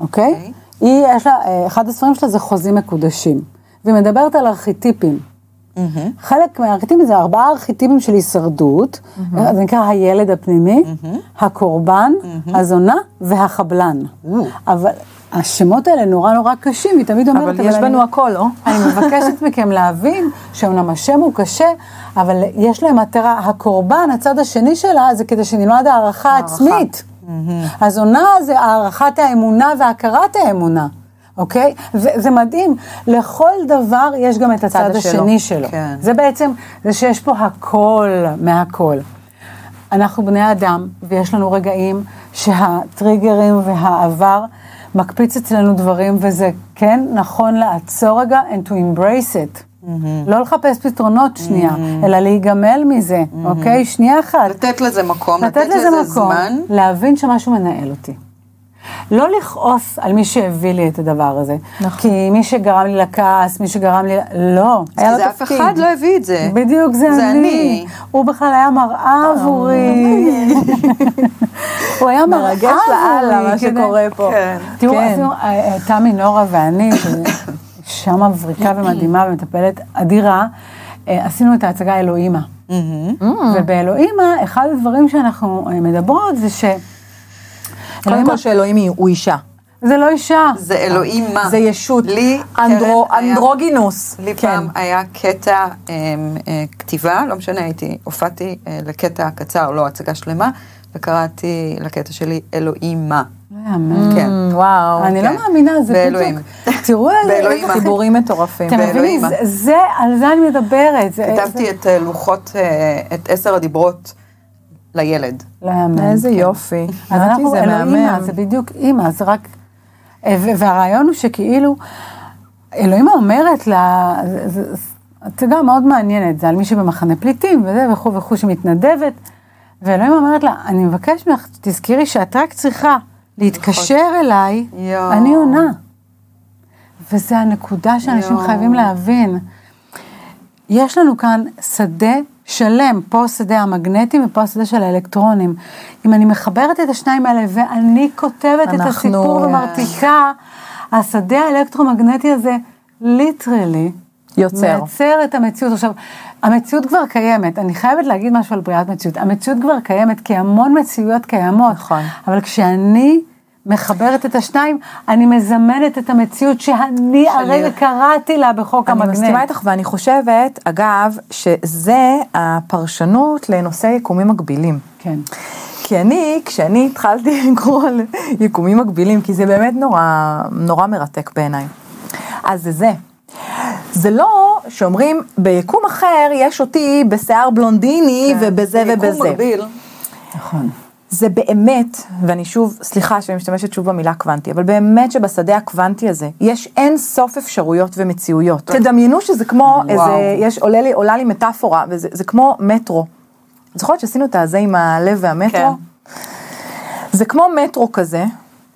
אוקיי? היא, יש לה, אחד הספרים שלה זה חוזים מקודשים, והיא מדברת על ארכיטיפים. חלק מהארכיטיפים זה ארבעה ארכיטיפים של הישרדות, זה נקרא הילד הפנימי, הקורבן, הזונה והחבלן. אבל השמות האלה נורא נורא קשים, היא תמיד אומרת... אבל יש בנו הכל, לא? אני מבקשת מכם להבין שאומנם השם הוא קשה, אבל יש להם מטרה, הקורבן, הצד השני שלה, זה כדי שנלמד הערכה עצמית. אז עונה זה הערכת האמונה והכרת האמונה, אוקיי? זה מדהים, לכל דבר יש גם את הצד השני שלו. זה בעצם, זה שיש פה הכל מהכל. אנחנו בני אדם, ויש לנו רגעים שהטריגרים והעבר מקפיץ אצלנו דברים, וזה כן נכון לעצור רגע and to embrace it. לא לחפש פתרונות שנייה, אלא להיגמל מזה, אוקיי? שנייה אחת. לתת לזה מקום, לתת לזה זמן. להבין שמשהו מנהל אותי. לא לכעוס על מי שהביא לי את הדבר הזה. כי מי שגרם לי לכעס, מי שגרם לי... לא. זה אף אחד לא הביא את זה. בדיוק, זה אני. הוא בכלל היה מראה עבורי. הוא היה מראה עבורי. מרגש לעלה מה שקורה פה. תראו, תמי נורה ואני... שם מבריקה ומדהימה ומטפלת אדירה, עשינו את ההצגה אלוהימה. ובאלוהימה, אחד הדברים שאנחנו מדברות זה ש... קודם כל שאלוהימי הוא אישה. זה לא אישה. זה אלוהימה. זה ישות. אנדרוגינוס. לי פעם היה קטע כתיבה, לא משנה, הייתי, הופעתי לקטע קצר, לא הצגה שלמה, וקראתי לקטע שלי אלוהימה. וואו, אני לא מאמינה, זה בדיוק, תראו איזה חיבורים מטורפים, אתם מבינים, על זה אני מדברת. כתבתי את לוחות, את עשר הדיברות לילד. איזה יופי, אז אנחנו אלוהימה, זה בדיוק אימא, זה רק, והרעיון הוא שכאילו, אלוהימה אומרת לה, הצגה מאוד מעניינת, זה על מי שבמחנה פליטים, וזה וכו וכו שמתנדבת, ואלוהימה אומרת לה, אני מבקש ממך, תזכירי שאת רק צריכה, להתקשר אליי, אני עונה. וזו הנקודה שאנשים חייבים להבין. יש לנו כאן שדה שלם, פה השדה המגנטי ופה השדה של האלקטרונים. אם אני מחברת את השניים האלה ואני כותבת את הסיפור ומרתיקה, השדה האלקטרומגנטי הזה, ליטרלי, מייצר את המציאות. עכשיו, המציאות כבר קיימת, אני חייבת להגיד משהו על בריאת מציאות, המציאות כבר קיימת, כי המון מציאויות קיימות, נכון. אבל כשאני מחברת את השניים, אני מזמנת את המציאות שאני הרגע קראתי לה בחוק המגנט. אני מסכימה איתך, ואני חושבת, אגב, שזה הפרשנות לנושא יקומים מקבילים. כן. כי אני, כשאני התחלתי לקרוא על יקומים מקבילים, כי זה באמת נורא, נורא מרתק בעיניי. אז זה זה. זה לא שאומרים, ביקום אחר יש אותי בשיער בלונדיני, כן, ובזה ובזה. ביקום מקביל. נכון. זה באמת, ואני שוב, סליחה שאני משתמשת שוב במילה קוונטי, אבל באמת שבשדה הקוונטי הזה, יש אין סוף אפשרויות ומציאויות. תדמיינו שזה כמו, איזה, יש, עולה לי, עולה לי מטאפורה, וזה, זה כמו מטרו. זוכרת שעשינו את הזה עם הלב והמטרו? כן. זה כמו מטרו כזה,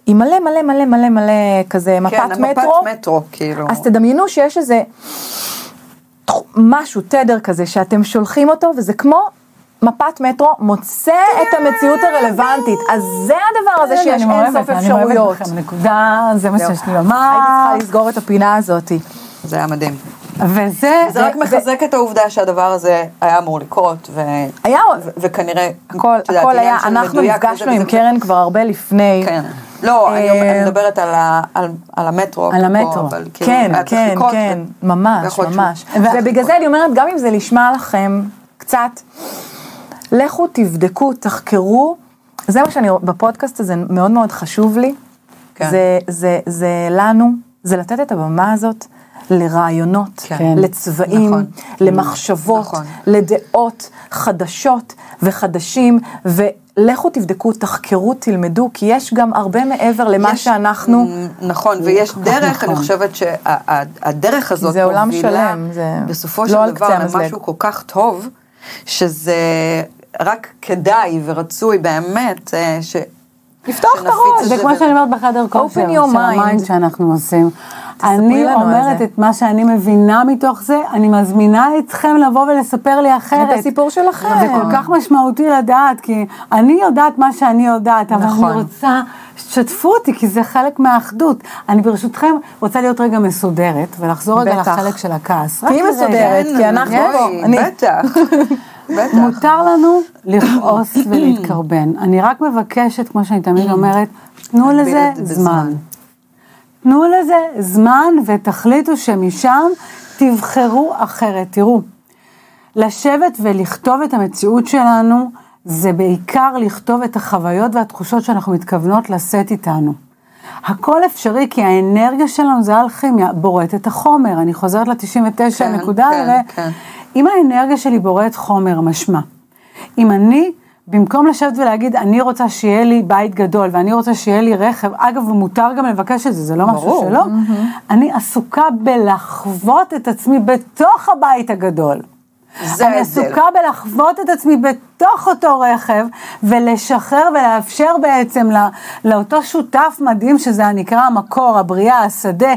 עם מלא מלא מלא מלא מלא כזה, מפת מטרו. כן, המפת מטרו, כאילו. אז תדמיינו שיש איזה משהו, תדר כזה, שאתם שולחים אותו, וזה כמו מפת מטרו מוצא את המציאות הרלוונטית. אז זה הדבר הזה שיש אין סוף אפשרויות. זה מה שיש לי לומר. הייתי צריכה לסגור את הפינה הזאת. זה היה מדהים. וזה זה רק מחזק את העובדה שהדבר הזה היה אמור לקרות, וכנראה הכל היה, אנחנו נפגשנו עם קרן כבר הרבה לפני. לא, אני מדברת על המטרו. על המטרו, כן, כן, כן, ממש, ממש. ובגלל זה אני אומרת, גם אם זה לשמע לכם קצת, לכו, תבדקו, תחקרו, זה מה שאני, בפודקאסט הזה מאוד מאוד חשוב לי, זה, זה, זה לנו, זה לתת את הבמה הזאת לרעיונות, כן. לצבעים, נכון. למחשבות, נכון. לדעות חדשות וחדשים, ולכו תבדקו, תחקרו, תלמדו, כי יש גם הרבה מעבר למה יש, שאנחנו... נכון, ויש דרך, נכון. אני חושבת שהדרך הזאת... זה עולם שלם, זה... בסופו של לא דבר, משהו כל כך טוב, שזה רק כדאי ורצוי באמת ש... לפתוח את הראש. זה כמו שאני אומרת בחדר כושר, של המיינד שאנחנו עושים. אני אומרת את מה שאני מבינה מתוך זה, אני מזמינה אתכם לבוא ולספר לי אחרת. את הסיפור שלכם. זה כל כך משמעותי לדעת, כי אני יודעת מה שאני יודעת, אבל אני רוצה, שתפו אותי, כי זה חלק מהאחדות. אני ברשותכם רוצה להיות רגע מסודרת, ולחזור רגע לחלק של הכעס. תהי מסודרת, כי אנחנו פה. בטח. מותר לנו לכעוס ולהתקרבן. אני רק מבקשת, כמו שאני תמיד אומרת, תנו לזה זמן. תנו לזה זמן ותחליטו שמשם תבחרו אחרת. תראו, לשבת ולכתוב את המציאות שלנו, זה בעיקר לכתוב את החוויות והתחושות שאנחנו מתכוונות לשאת איתנו. הכל אפשרי, כי האנרגיה שלנו זה אלכימיה, בוראת את החומר. אני חוזרת ל-תשעים ותשע כן, נקודה, כן, ל- כן. אם האנרגיה שלי בוראת חומר משמע, אם אני, במקום לשבת ולהגיד, אני רוצה שיהיה לי בית גדול, ואני רוצה שיהיה לי רכב, אגב, ומותר גם לבקש את זה, זה לא ברור. משהו שלא, mm-hmm. אני עסוקה בלחוות את עצמי בתוך הבית הגדול. אני עסוקה בלחוות את עצמי בתוך אותו רכב, ולשחרר ולאפשר בעצם לא, לאותו שותף מדהים, שזה נקרא המקור, הבריאה, השדה,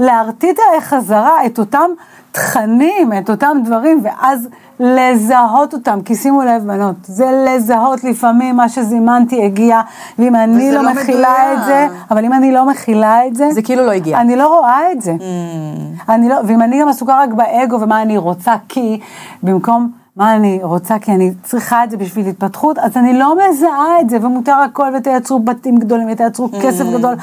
להרטיט חזרה את אותם תכנים, את אותם דברים, ואז לזהות אותם, כי שימו לב בנות, זה לזהות לפעמים מה שזימנתי הגיע, ואם אני לא, לא מכילה את זה, אבל אם אני לא מכילה את זה, זה כאילו לא הגיע. אני לא רואה את זה. Mm. אני לא, ואם אני גם עסוקה רק באגו, ומה אני רוצה כי, במקום מה אני רוצה כי אני צריכה את זה בשביל התפתחות, אז אני לא מזהה את זה, ומותר הכל, ותייצרו בתים גדולים, ותייצרו mm. כסף גדול,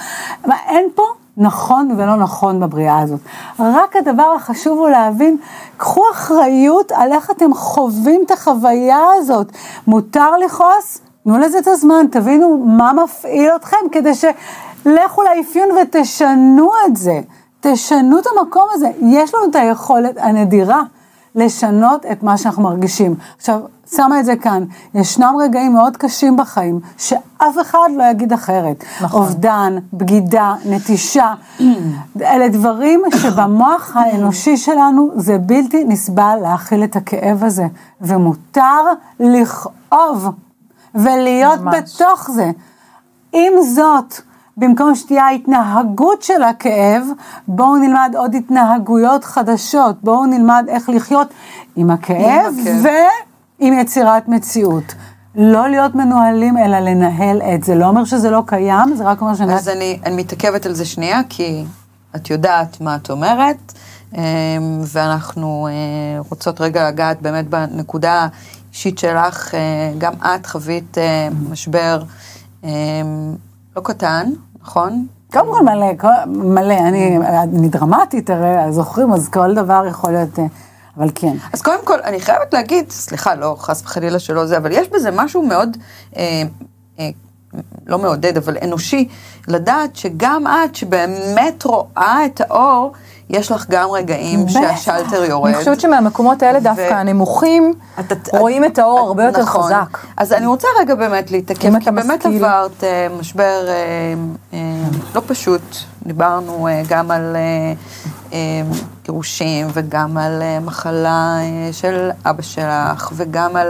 אבל אין פה, נכון ולא נכון בבריאה הזאת. רק הדבר החשוב הוא להבין, קחו אחריות על איך אתם חווים את החוויה הזאת. מותר לכעוס, תנו לזה את הזמן, תבינו מה מפעיל אתכם, כדי שלכו לאפיון ותשנו את זה. תשנו את המקום הזה. יש לנו את היכולת הנדירה לשנות את מה שאנחנו מרגישים. עכשיו, שמה את זה כאן, ישנם רגעים מאוד קשים בחיים, שאף אחד לא יגיד אחרת. נכון. אובדן, בגידה, נטישה, אלה דברים שבמוח האנושי שלנו, זה בלתי נסבל להכיל את הכאב הזה, ומותר לכאוב, ולהיות ממש. בתוך זה. עם זאת, במקום שתהיה ההתנהגות של הכאב, בואו נלמד עוד התנהגויות חדשות, בואו נלמד איך לחיות עם הכאב, ו... עם יצירת מציאות. לא להיות מנוהלים, אלא לנהל את זה. לא אומר שזה לא קיים, זה רק אומר שאני... אז אני, אני מתעכבת על זה שנייה, כי את יודעת מה את אומרת, ואנחנו רוצות רגע לגעת באמת בנקודה אישית שלך, גם את חווית משבר לא קטן, נכון? כמובן מלא, מלא. אני, אני דרמטית, הרי זוכרים, אז כל דבר יכול להיות... אבל כן. אז קודם כל, אני חייבת להגיד, סליחה, לא חס וחלילה שלא זה, אבל יש בזה משהו מאוד אה, לא מעודד, אבל אנושי, לדעת שגם את שבאמת רואה את האור, יש לך גם רגעים שהשלטר יורד. אני חושבת שמהמקומות האלה דווקא הנמוכים, רואים את האור הרבה יותר חזק. אז אני רוצה רגע באמת להתעכב, כי באמת עברת משבר לא פשוט, דיברנו גם על גירושים, וגם על מחלה של אבא שלך, וגם על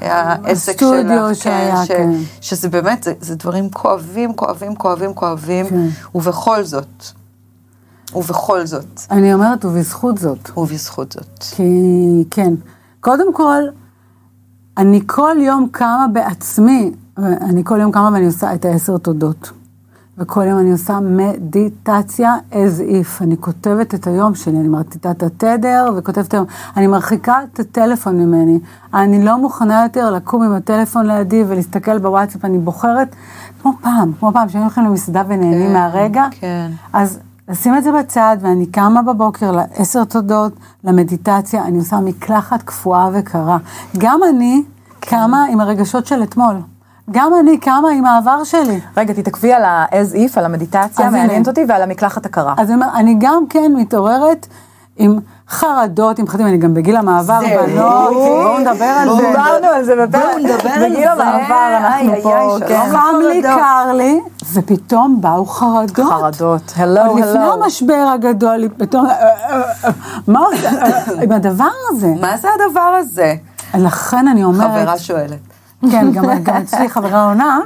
העסק שלך, שזה באמת, זה דברים כואבים, כואבים, כואבים, כואבים, ובכל זאת, ובכל זאת. אני אומרת, ובזכות זאת. ובזכות זאת. כי, כן. קודם כל, אני כל יום קמה בעצמי, אני כל יום קמה ואני עושה את העשר תודות. וכל יום אני עושה מדיטציה as if. אני כותבת את היום שלי, אני מרתיטה את התדר וכותבת את היום. אני מרחיקה את הטלפון ממני. אני לא מוכנה יותר לקום עם הטלפון לידי ולהסתכל בוואטסאפ. אני בוחרת, כמו פעם, כמו פעם, שאני הולכים למסעדה ונהנים כן, מהרגע. כן. אז... לשים את זה בצד, ואני קמה בבוקר לעשר תודות, למדיטציה, אני עושה מקלחת קפואה וקרה. גם אני קמה עם הרגשות של אתמול. גם אני קמה עם העבר שלי. רגע, תתעכבי על ה-as if, על המדיטציה, מעניינת אותי, ועל המקלחת הקרה. אז אני גם כן מתעוררת עם חרדות, עם חדים, אני גם בגיל המעבר, בנות, בואו נדבר על זה. דיברנו על זה, בגיל המעבר, אנחנו פה, חם לי, קר לי, ופתאום באו חרדות. חרדות, הלו, הלו. לפני המשבר הגדול, פתאום, מה זה, עם הדבר הזה? מה זה הדבר הזה? לכן אני אומרת... חברה שואלת. כן, גם אצלי חברה עונה.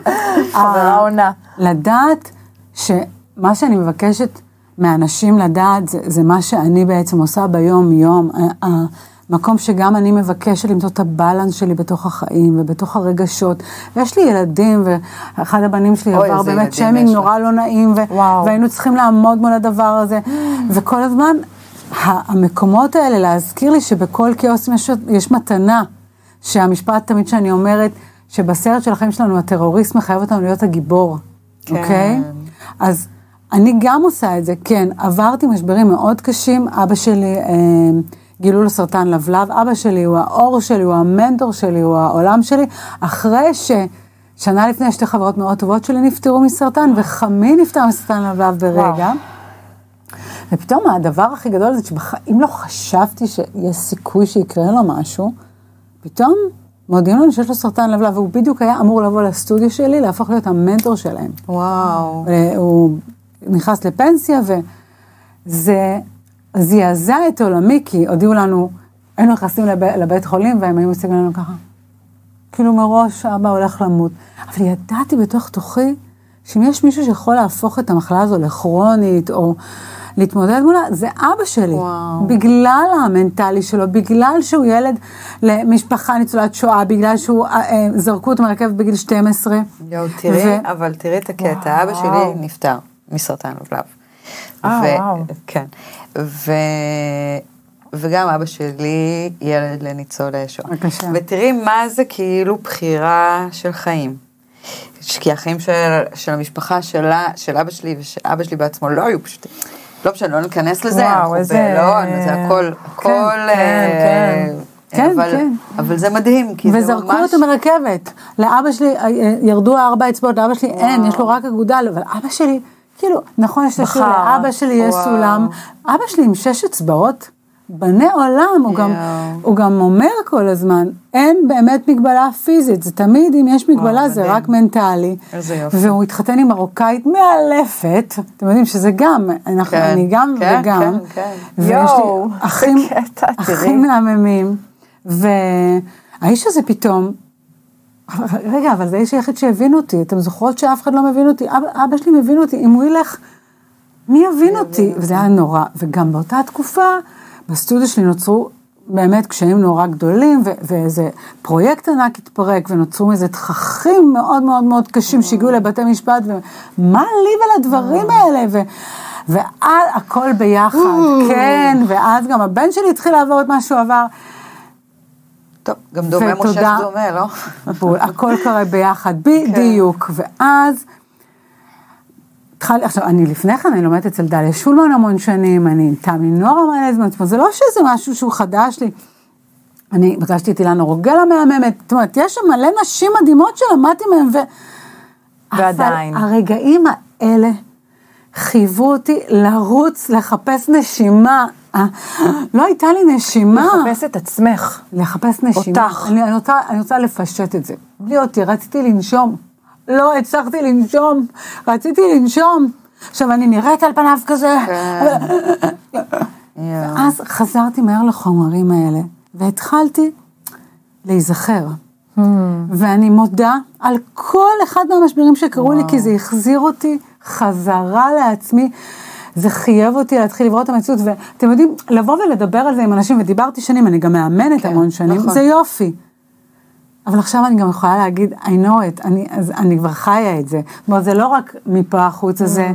חברה עונה. לדעת שמה שאני מבקשת, מהאנשים לדעת, זה, זה מה שאני בעצם עושה ביום-יום, המקום שגם אני מבקשת למצוא את הבלנס שלי בתוך החיים ובתוך הרגשות, ויש לי ילדים, ואחד הבנים שלי עבר באמת שיימינג נורא לא נעים, ו- והיינו צריכים לעמוד מול הדבר הזה, וכל הזמן המקומות האלה להזכיר לי שבכל כאוס יש, יש מתנה, שהמשפט תמיד שאני אומרת, שבסרט של החיים שלנו הטרוריסט מחייב אותנו להיות הגיבור, אוקיי? אז אני גם עושה את זה, כן, עברתי משברים מאוד קשים, אבא שלי אה, גילו לו סרטן לבלב, אבא שלי הוא האור שלי, הוא המנטור שלי, הוא העולם שלי, אחרי ששנה לפני שתי חברות מאוד טובות שלי נפטרו מסרטן, וחמי נפטר מסרטן לבלב ברגע, וואו. ופתאום הדבר הכי גדול זה שבחיים לא חשבתי שיש סיכוי שיקרה לו משהו, פתאום מודיעים לנו שיש לו סרטן לבלב, והוא בדיוק היה אמור לבוא לסטודיו שלי, להפוך להיות המנטור שלהם. וואו. הוא... נכנס לפנסיה, וזה זעזע את עולמי, כי הודיעו לנו, היינו נכנסים לב, לבית חולים, והם היו מציגים לנו ככה. כאילו מראש, אבא הולך למות. אבל ידעתי בתוך תוכי, שאם יש מישהו שיכול להפוך את המחלה הזו לכרונית, או להתמודד מולה, זה אבא שלי. וואו. בגלל המנטלי שלו, בגלל שהוא ילד למשפחה ניצולת שואה, בגלל שהוא אה, זרקו את מרכב בגיל שתים עשרה. יו, תראי, ו... אבל תראי את הקטע, אבא שלי נפטר. מסרטן לבלב. אה, וואו. כן. ו... וגם אבא שלי ילד לניצולי שואה. בבקשה. ותראי מה זה כאילו בחירה של חיים. כי החיים של, של המשפחה שלה, של אבא שלי ושאבא שלי בעצמו לא היו פשוטים. לא פשוט, לא נכנס לזה. וואו, איזה... לא, זה הכל... הכל כן, כן, כן. כן, אבל, כן. אבל זה מדהים, כי זה ממש... וזרקו אותם מרכבת. לאבא שלי ירדו ארבע אצבעות, לאבא שלי וואו. אין, יש לו רק אגודל, אבל אבא שלי... כאילו, נכון, יש לשאול, לאבא שלי יש סולם, אבא שלי עם שש אצבעות, בני עולם, הוא, גם, הוא גם אומר כל הזמן, אין באמת מגבלה פיזית, זה תמיד, אם יש מגבלה, וואו, זה מדהים. רק מנטלי, והוא התחתן עם מרוקאית מאלפת, אתם יודעים שזה גם, אנחנו, כן, אני גם כן, וגם, כן, כן. ויש יו, לי אחים, אחים מלממים, והאיש הזה פתאום, רגע, אבל זה איש היחיד שהבין אותי, אתם זוכרות שאף אחד לא מבין אותי, אבא, אבא שלי מבין אותי, אם הוא ילך, מי יבין אותי? וזה היה נורא, וגם באותה תקופה, בסטודיו שלי נוצרו באמת קשיים נורא גדולים, ו- ואיזה פרויקט ענק התפרק, ונוצרו איזה תככים מאוד מאוד מאוד קשים, שהגיעו לבתי משפט, ומה לי ולדברים האלה, ו... והכל ביחד, כן, ואז גם הבן שלי התחיל לעבור את מה שהוא עבר, טוב, גם דומה מושך דומה, לא? הכל קרה ביחד, בדיוק, ואז, עכשיו, אני לפני כן, אני לומדת אצל דליה שולמן המון שנים, אני תמי נורא מלא זמן, זה לא שזה משהו שהוא חדש לי, אני פגשתי את אילנה רוגל המאממת, זאת אומרת, יש שם מלא נשים מדהימות שלמדתי מהם, ועדיין. אבל הרגעים האלה חייבו אותי לרוץ, לחפש נשימה. לא הייתה לי נשימה. לחפש את עצמך. לחפש נשימה. אותך. אני, אני, רוצה, אני רוצה לפשט את זה. בלי אותי, רציתי לנשום. לא הצלחתי לנשום. רציתי לנשום. עכשיו, אני נראית על פניו כזה. ואז חזרתי מהר לחומרים האלה, והתחלתי להיזכר. ואני מודה על כל אחד מהמשברים שקראו לי, כי זה החזיר אותי חזרה לעצמי, זה חייב אותי להתחיל לברוא את המציאות, ואתם יודעים, לבוא ולדבר על זה עם אנשים, ודיברתי שנים, אני גם מאמנת המון שנים, זה יופי. אבל עכשיו אני גם יכולה להגיד, I know it, אני כבר חיה את זה. זאת אומרת, זה לא רק מפה החוץ הזה,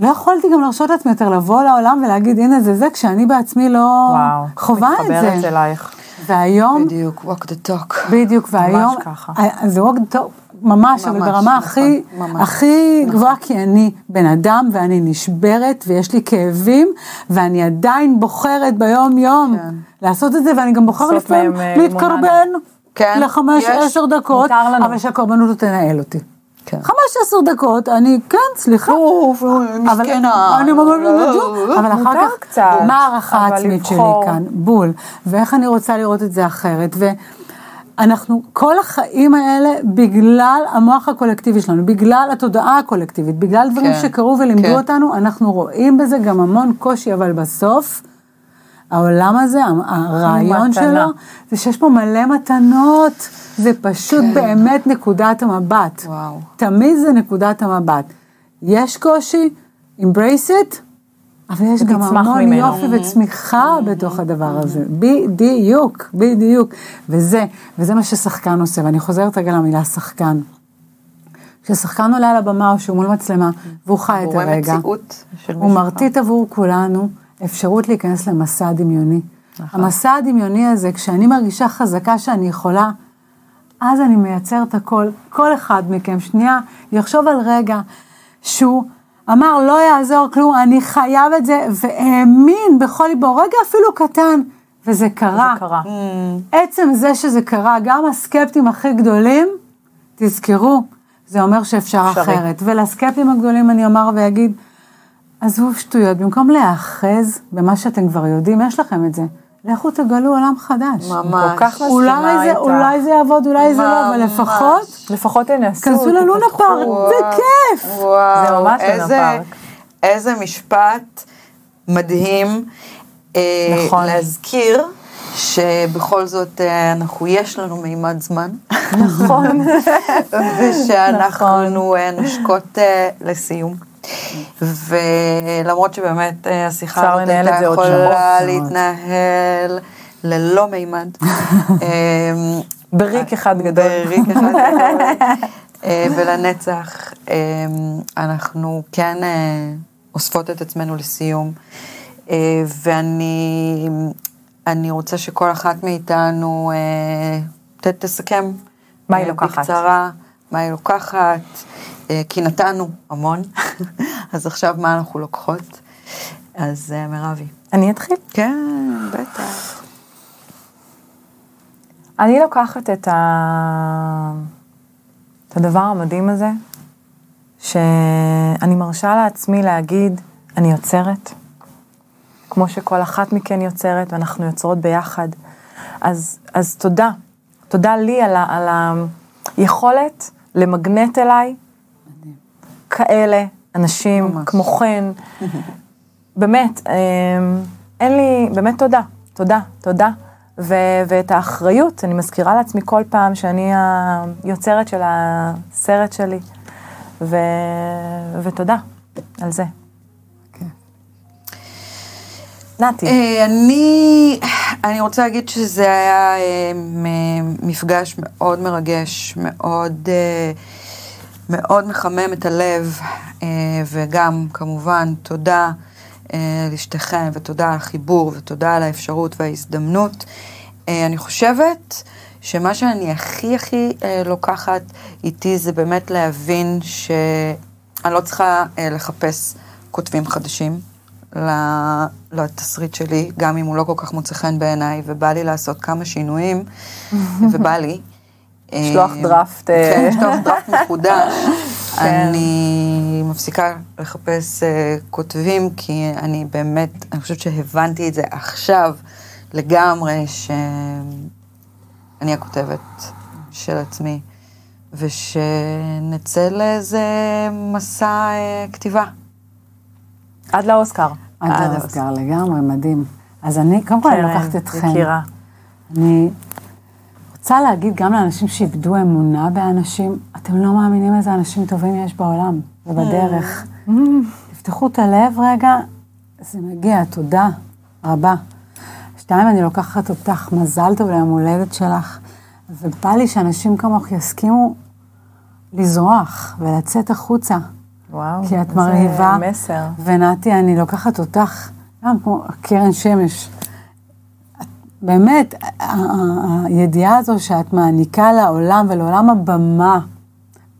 לא יכולתי גם לרשות לעצמי יותר לבוא לעולם ולהגיד, הנה זה זה, כשאני בעצמי לא חובה את זה. וואו, מתחברת אלייך. והיום... בדיוק, walk the talk. בדיוק, והיום... ממש ככה. זה walk the talk, ממש, אבל ברמה הכי, הכי גבוהה, כי אני בן אדם, ואני נשברת, ויש לי כאבים, ואני עדיין בוחרת ביום-יום לעשות את זה, ואני גם בוחרת לפעמים להתקרבן לחמש עשר דקות, אבל שהקורבנות לא תנהל אותי. חמש עשר דקות, אני, כן, סליחה. מסכנה. אבל אחר כך, מה הערכה העצמית שלי כאן? בול. ואיך אני רוצה לראות את זה אחרת? ואנחנו, כל החיים האלה, בגלל המוח הקולקטיבי שלנו, בגלל התודעה הקולקטיבית, בגלל דברים שקרו ולימדו אותנו, אנחנו רואים בזה גם המון קושי, אבל בסוף, העולם הזה, הרעיון שלו, זה שיש פה מלא מתנות, זה פשוט באמת נקודת המבט. תמיד זה נקודת המבט. יש קושי, embrace it, אבל יש גם המון יופי וצמיחה בתוך הדבר הזה. בדיוק, בדיוק. וזה, וזה מה ששחקן עושה, ואני חוזרת רגע למילה שחקן. כששחקן עולה על הבמה או שהוא מול מצלמה, והוא חי את הרגע, הוא מרטיט עבור כולנו, אפשרות להיכנס למסע הדמיוני. המסע הדמיוני הזה, כשאני מרגישה חזקה שאני יכולה, אז אני מייצר את הכל, כל אחד מכם, שנייה, יחשוב על רגע שהוא אמר, לא יעזור כלום, אני חייב את זה, והאמין בכל ליבו, רגע אפילו קטן, וזה קרה. זה קרה. עצם זה שזה קרה, גם הסקפטים הכי גדולים, תזכרו, זה אומר שאפשר אחרת. ולסקפטים הגדולים אני אומר ויגיד, עזוב שטויות, במקום להאחז במה שאתם כבר יודעים, יש לכם את זה. לכו תגלו עולם חדש. ממש. אולי זה יעבוד, אולי זה לא, אבל לפחות... לפחות תנסו. כנסו ללונה פארק, זה כיף. זה ממש לונה פארק. איזה משפט מדהים להזכיר, שבכל זאת אנחנו, יש לנו מימד זמן. נכון. ושאנחנו נשקות לסיום. ולמרות שבאמת השיחה הזאת הייתה יכולה להתנהל ללא מימד בריק אחד גדול בריק אחד גדול ולנצח אנחנו כן אוספות את עצמנו לסיום, ואני אני רוצה שכל אחת מאיתנו תסכם מה היא לוקחת בקצרה, מה היא לוקחת, כי נתנו המון, אז עכשיו מה אנחנו לוקחות? אז מרבי. אני אתחיל? כן, בטח. אני לוקחת את, ה... את הדבר המדהים הזה, שאני מרשה לעצמי להגיד, אני יוצרת, כמו שכל אחת מכן יוצרת, ואנחנו יוצרות ביחד. אז, אז תודה, תודה לי על, ה... על היכולת למגנט אליי, כאלה, אנשים ממש. כמוכן, באמת, אין לי, באמת תודה, תודה, תודה, ו- ואת האחריות, אני מזכירה לעצמי כל פעם שאני היוצרת של הסרט שלי, ו- ותודה על זה. Okay. נתי. אני, אני רוצה להגיד שזה היה מפגש מאוד מרגש, מאוד... מאוד מחמם את הלב, וגם כמובן תודה לשתיכם, ותודה על החיבור, ותודה על האפשרות וההזדמנות. אני חושבת שמה שאני הכי הכי לוקחת איתי זה באמת להבין שאני לא צריכה לחפש כותבים חדשים לתסריט שלי, גם אם הוא לא כל כך מוצא חן בעיניי, ובא לי לעשות כמה שינויים, ובא לי. שלוח דראפט. כן, שלוח דראפט מחודש. אני מפסיקה לחפש כותבים, כי אני באמת, אני חושבת שהבנתי את זה עכשיו לגמרי, שאני הכותבת של עצמי, ושנצא לאיזה מסע כתיבה. עד לאוסקר. עד לאוסקר, לגמרי, מדהים. אז אני, קודם כל, אני לקחת אתכם. מכירה. אני רוצה להגיד גם לאנשים שאיבדו אמונה באנשים, אתם לא מאמינים איזה אנשים טובים יש בעולם, ובדרך. תפתחו את הלב רגע, זה מגיע, תודה רבה. שתיים, אני לוקחת אותך, מזל טוב ליום הולדת שלך, ובא לי שאנשים כמוך יסכימו לזרוח ולצאת החוצה. וואו, כי את מרהיבה. זה מסר. ונעתי, אני לוקחת אותך, גם כמו קרן שמש. באמת, הידיעה הזו שאת מעניקה לעולם ולעולם הבמה,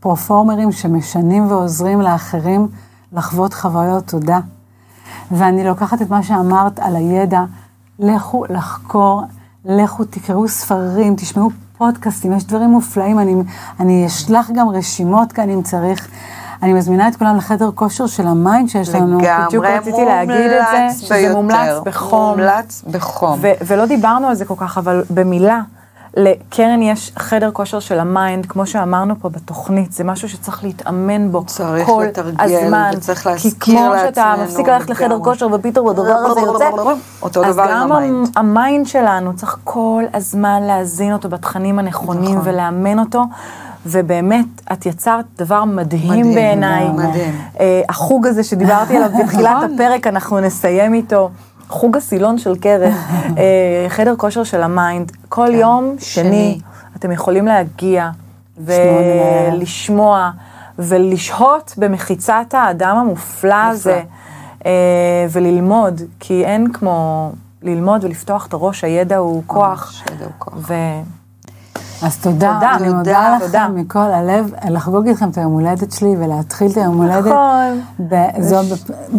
פרופורמרים שמשנים ועוזרים לאחרים לחוות חוויות תודה. ואני לוקחת את מה שאמרת על הידע, לכו לחקור, לכו תקראו ספרים, תשמעו פודקאסטים, יש דברים מופלאים, אני, אני אשלח גם רשימות כאן אם צריך. אני מזמינה את כולם לחדר כושר של המיינד שיש לנו. בדיוק רציתי להגיד את זה, שזה מומלץ בחום. מומלץ בחום. ו- ולא דיברנו על זה כל כך, אבל במילה, לקרן יש חדר כושר של המיינד, כמו שאמרנו פה בתוכנית, זה משהו שצריך להתאמן בו כל הזמן. וצריך להזכיר לעצמנו. כי כמו שאתה מפסיק ללכת לחדר כושר, ופתאום הדבר הזה יוצא, אותו דבר עם המיינד. אז גם המיינד שלנו צריך כל הזמן להזין אותו בתכנים הנכונים, ולאמן אותו. ובאמת, את יצרת דבר מדהים בעיניי. החוג הזה שדיברתי עליו בתחילת הפרק, אנחנו נסיים איתו. חוג הסילון של קרן, חדר כושר של המיינד. כל יום שני, אתם יכולים להגיע ולשמוע ולשהות במחיצת האדם המופלא הזה, וללמוד, כי אין כמו ללמוד ולפתוח את הראש, הידע הוא כוח. אז תודה, תודה אני מודה לכם מכל הלב, לחגוג איתכם את היום הולדת שלי ולהתחיל את היום הולדת.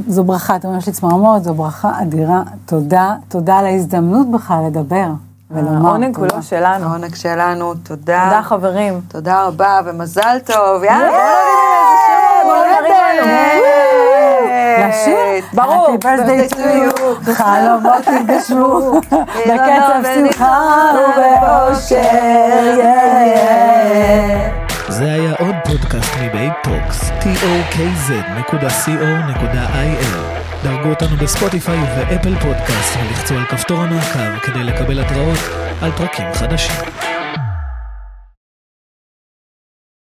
זו ברכה, אתם אומרים שלי צמרמות, זו ברכה אדירה. תודה, תודה על ההזדמנות בכלל לדבר ולומר. העונג כולו שלנו. העונג שלנו, תודה. תודה חברים. תודה רבה ומזל טוב. יאללה, בואו נראים איזה שוב. לשיר? ברור. Happy birthday to you. חלומות נתגשמו בקצב שמחה ובאושר. זה היה עוד פודקאסט מבית טוקס, טי או קיי זד נקודה סי או נקודה איי אל. דרגו אותנו בספוטיפיי ובאפל פודקאסט ולחצו על כפתור המעקב כדי לקבל התראות על פרקים חדשים.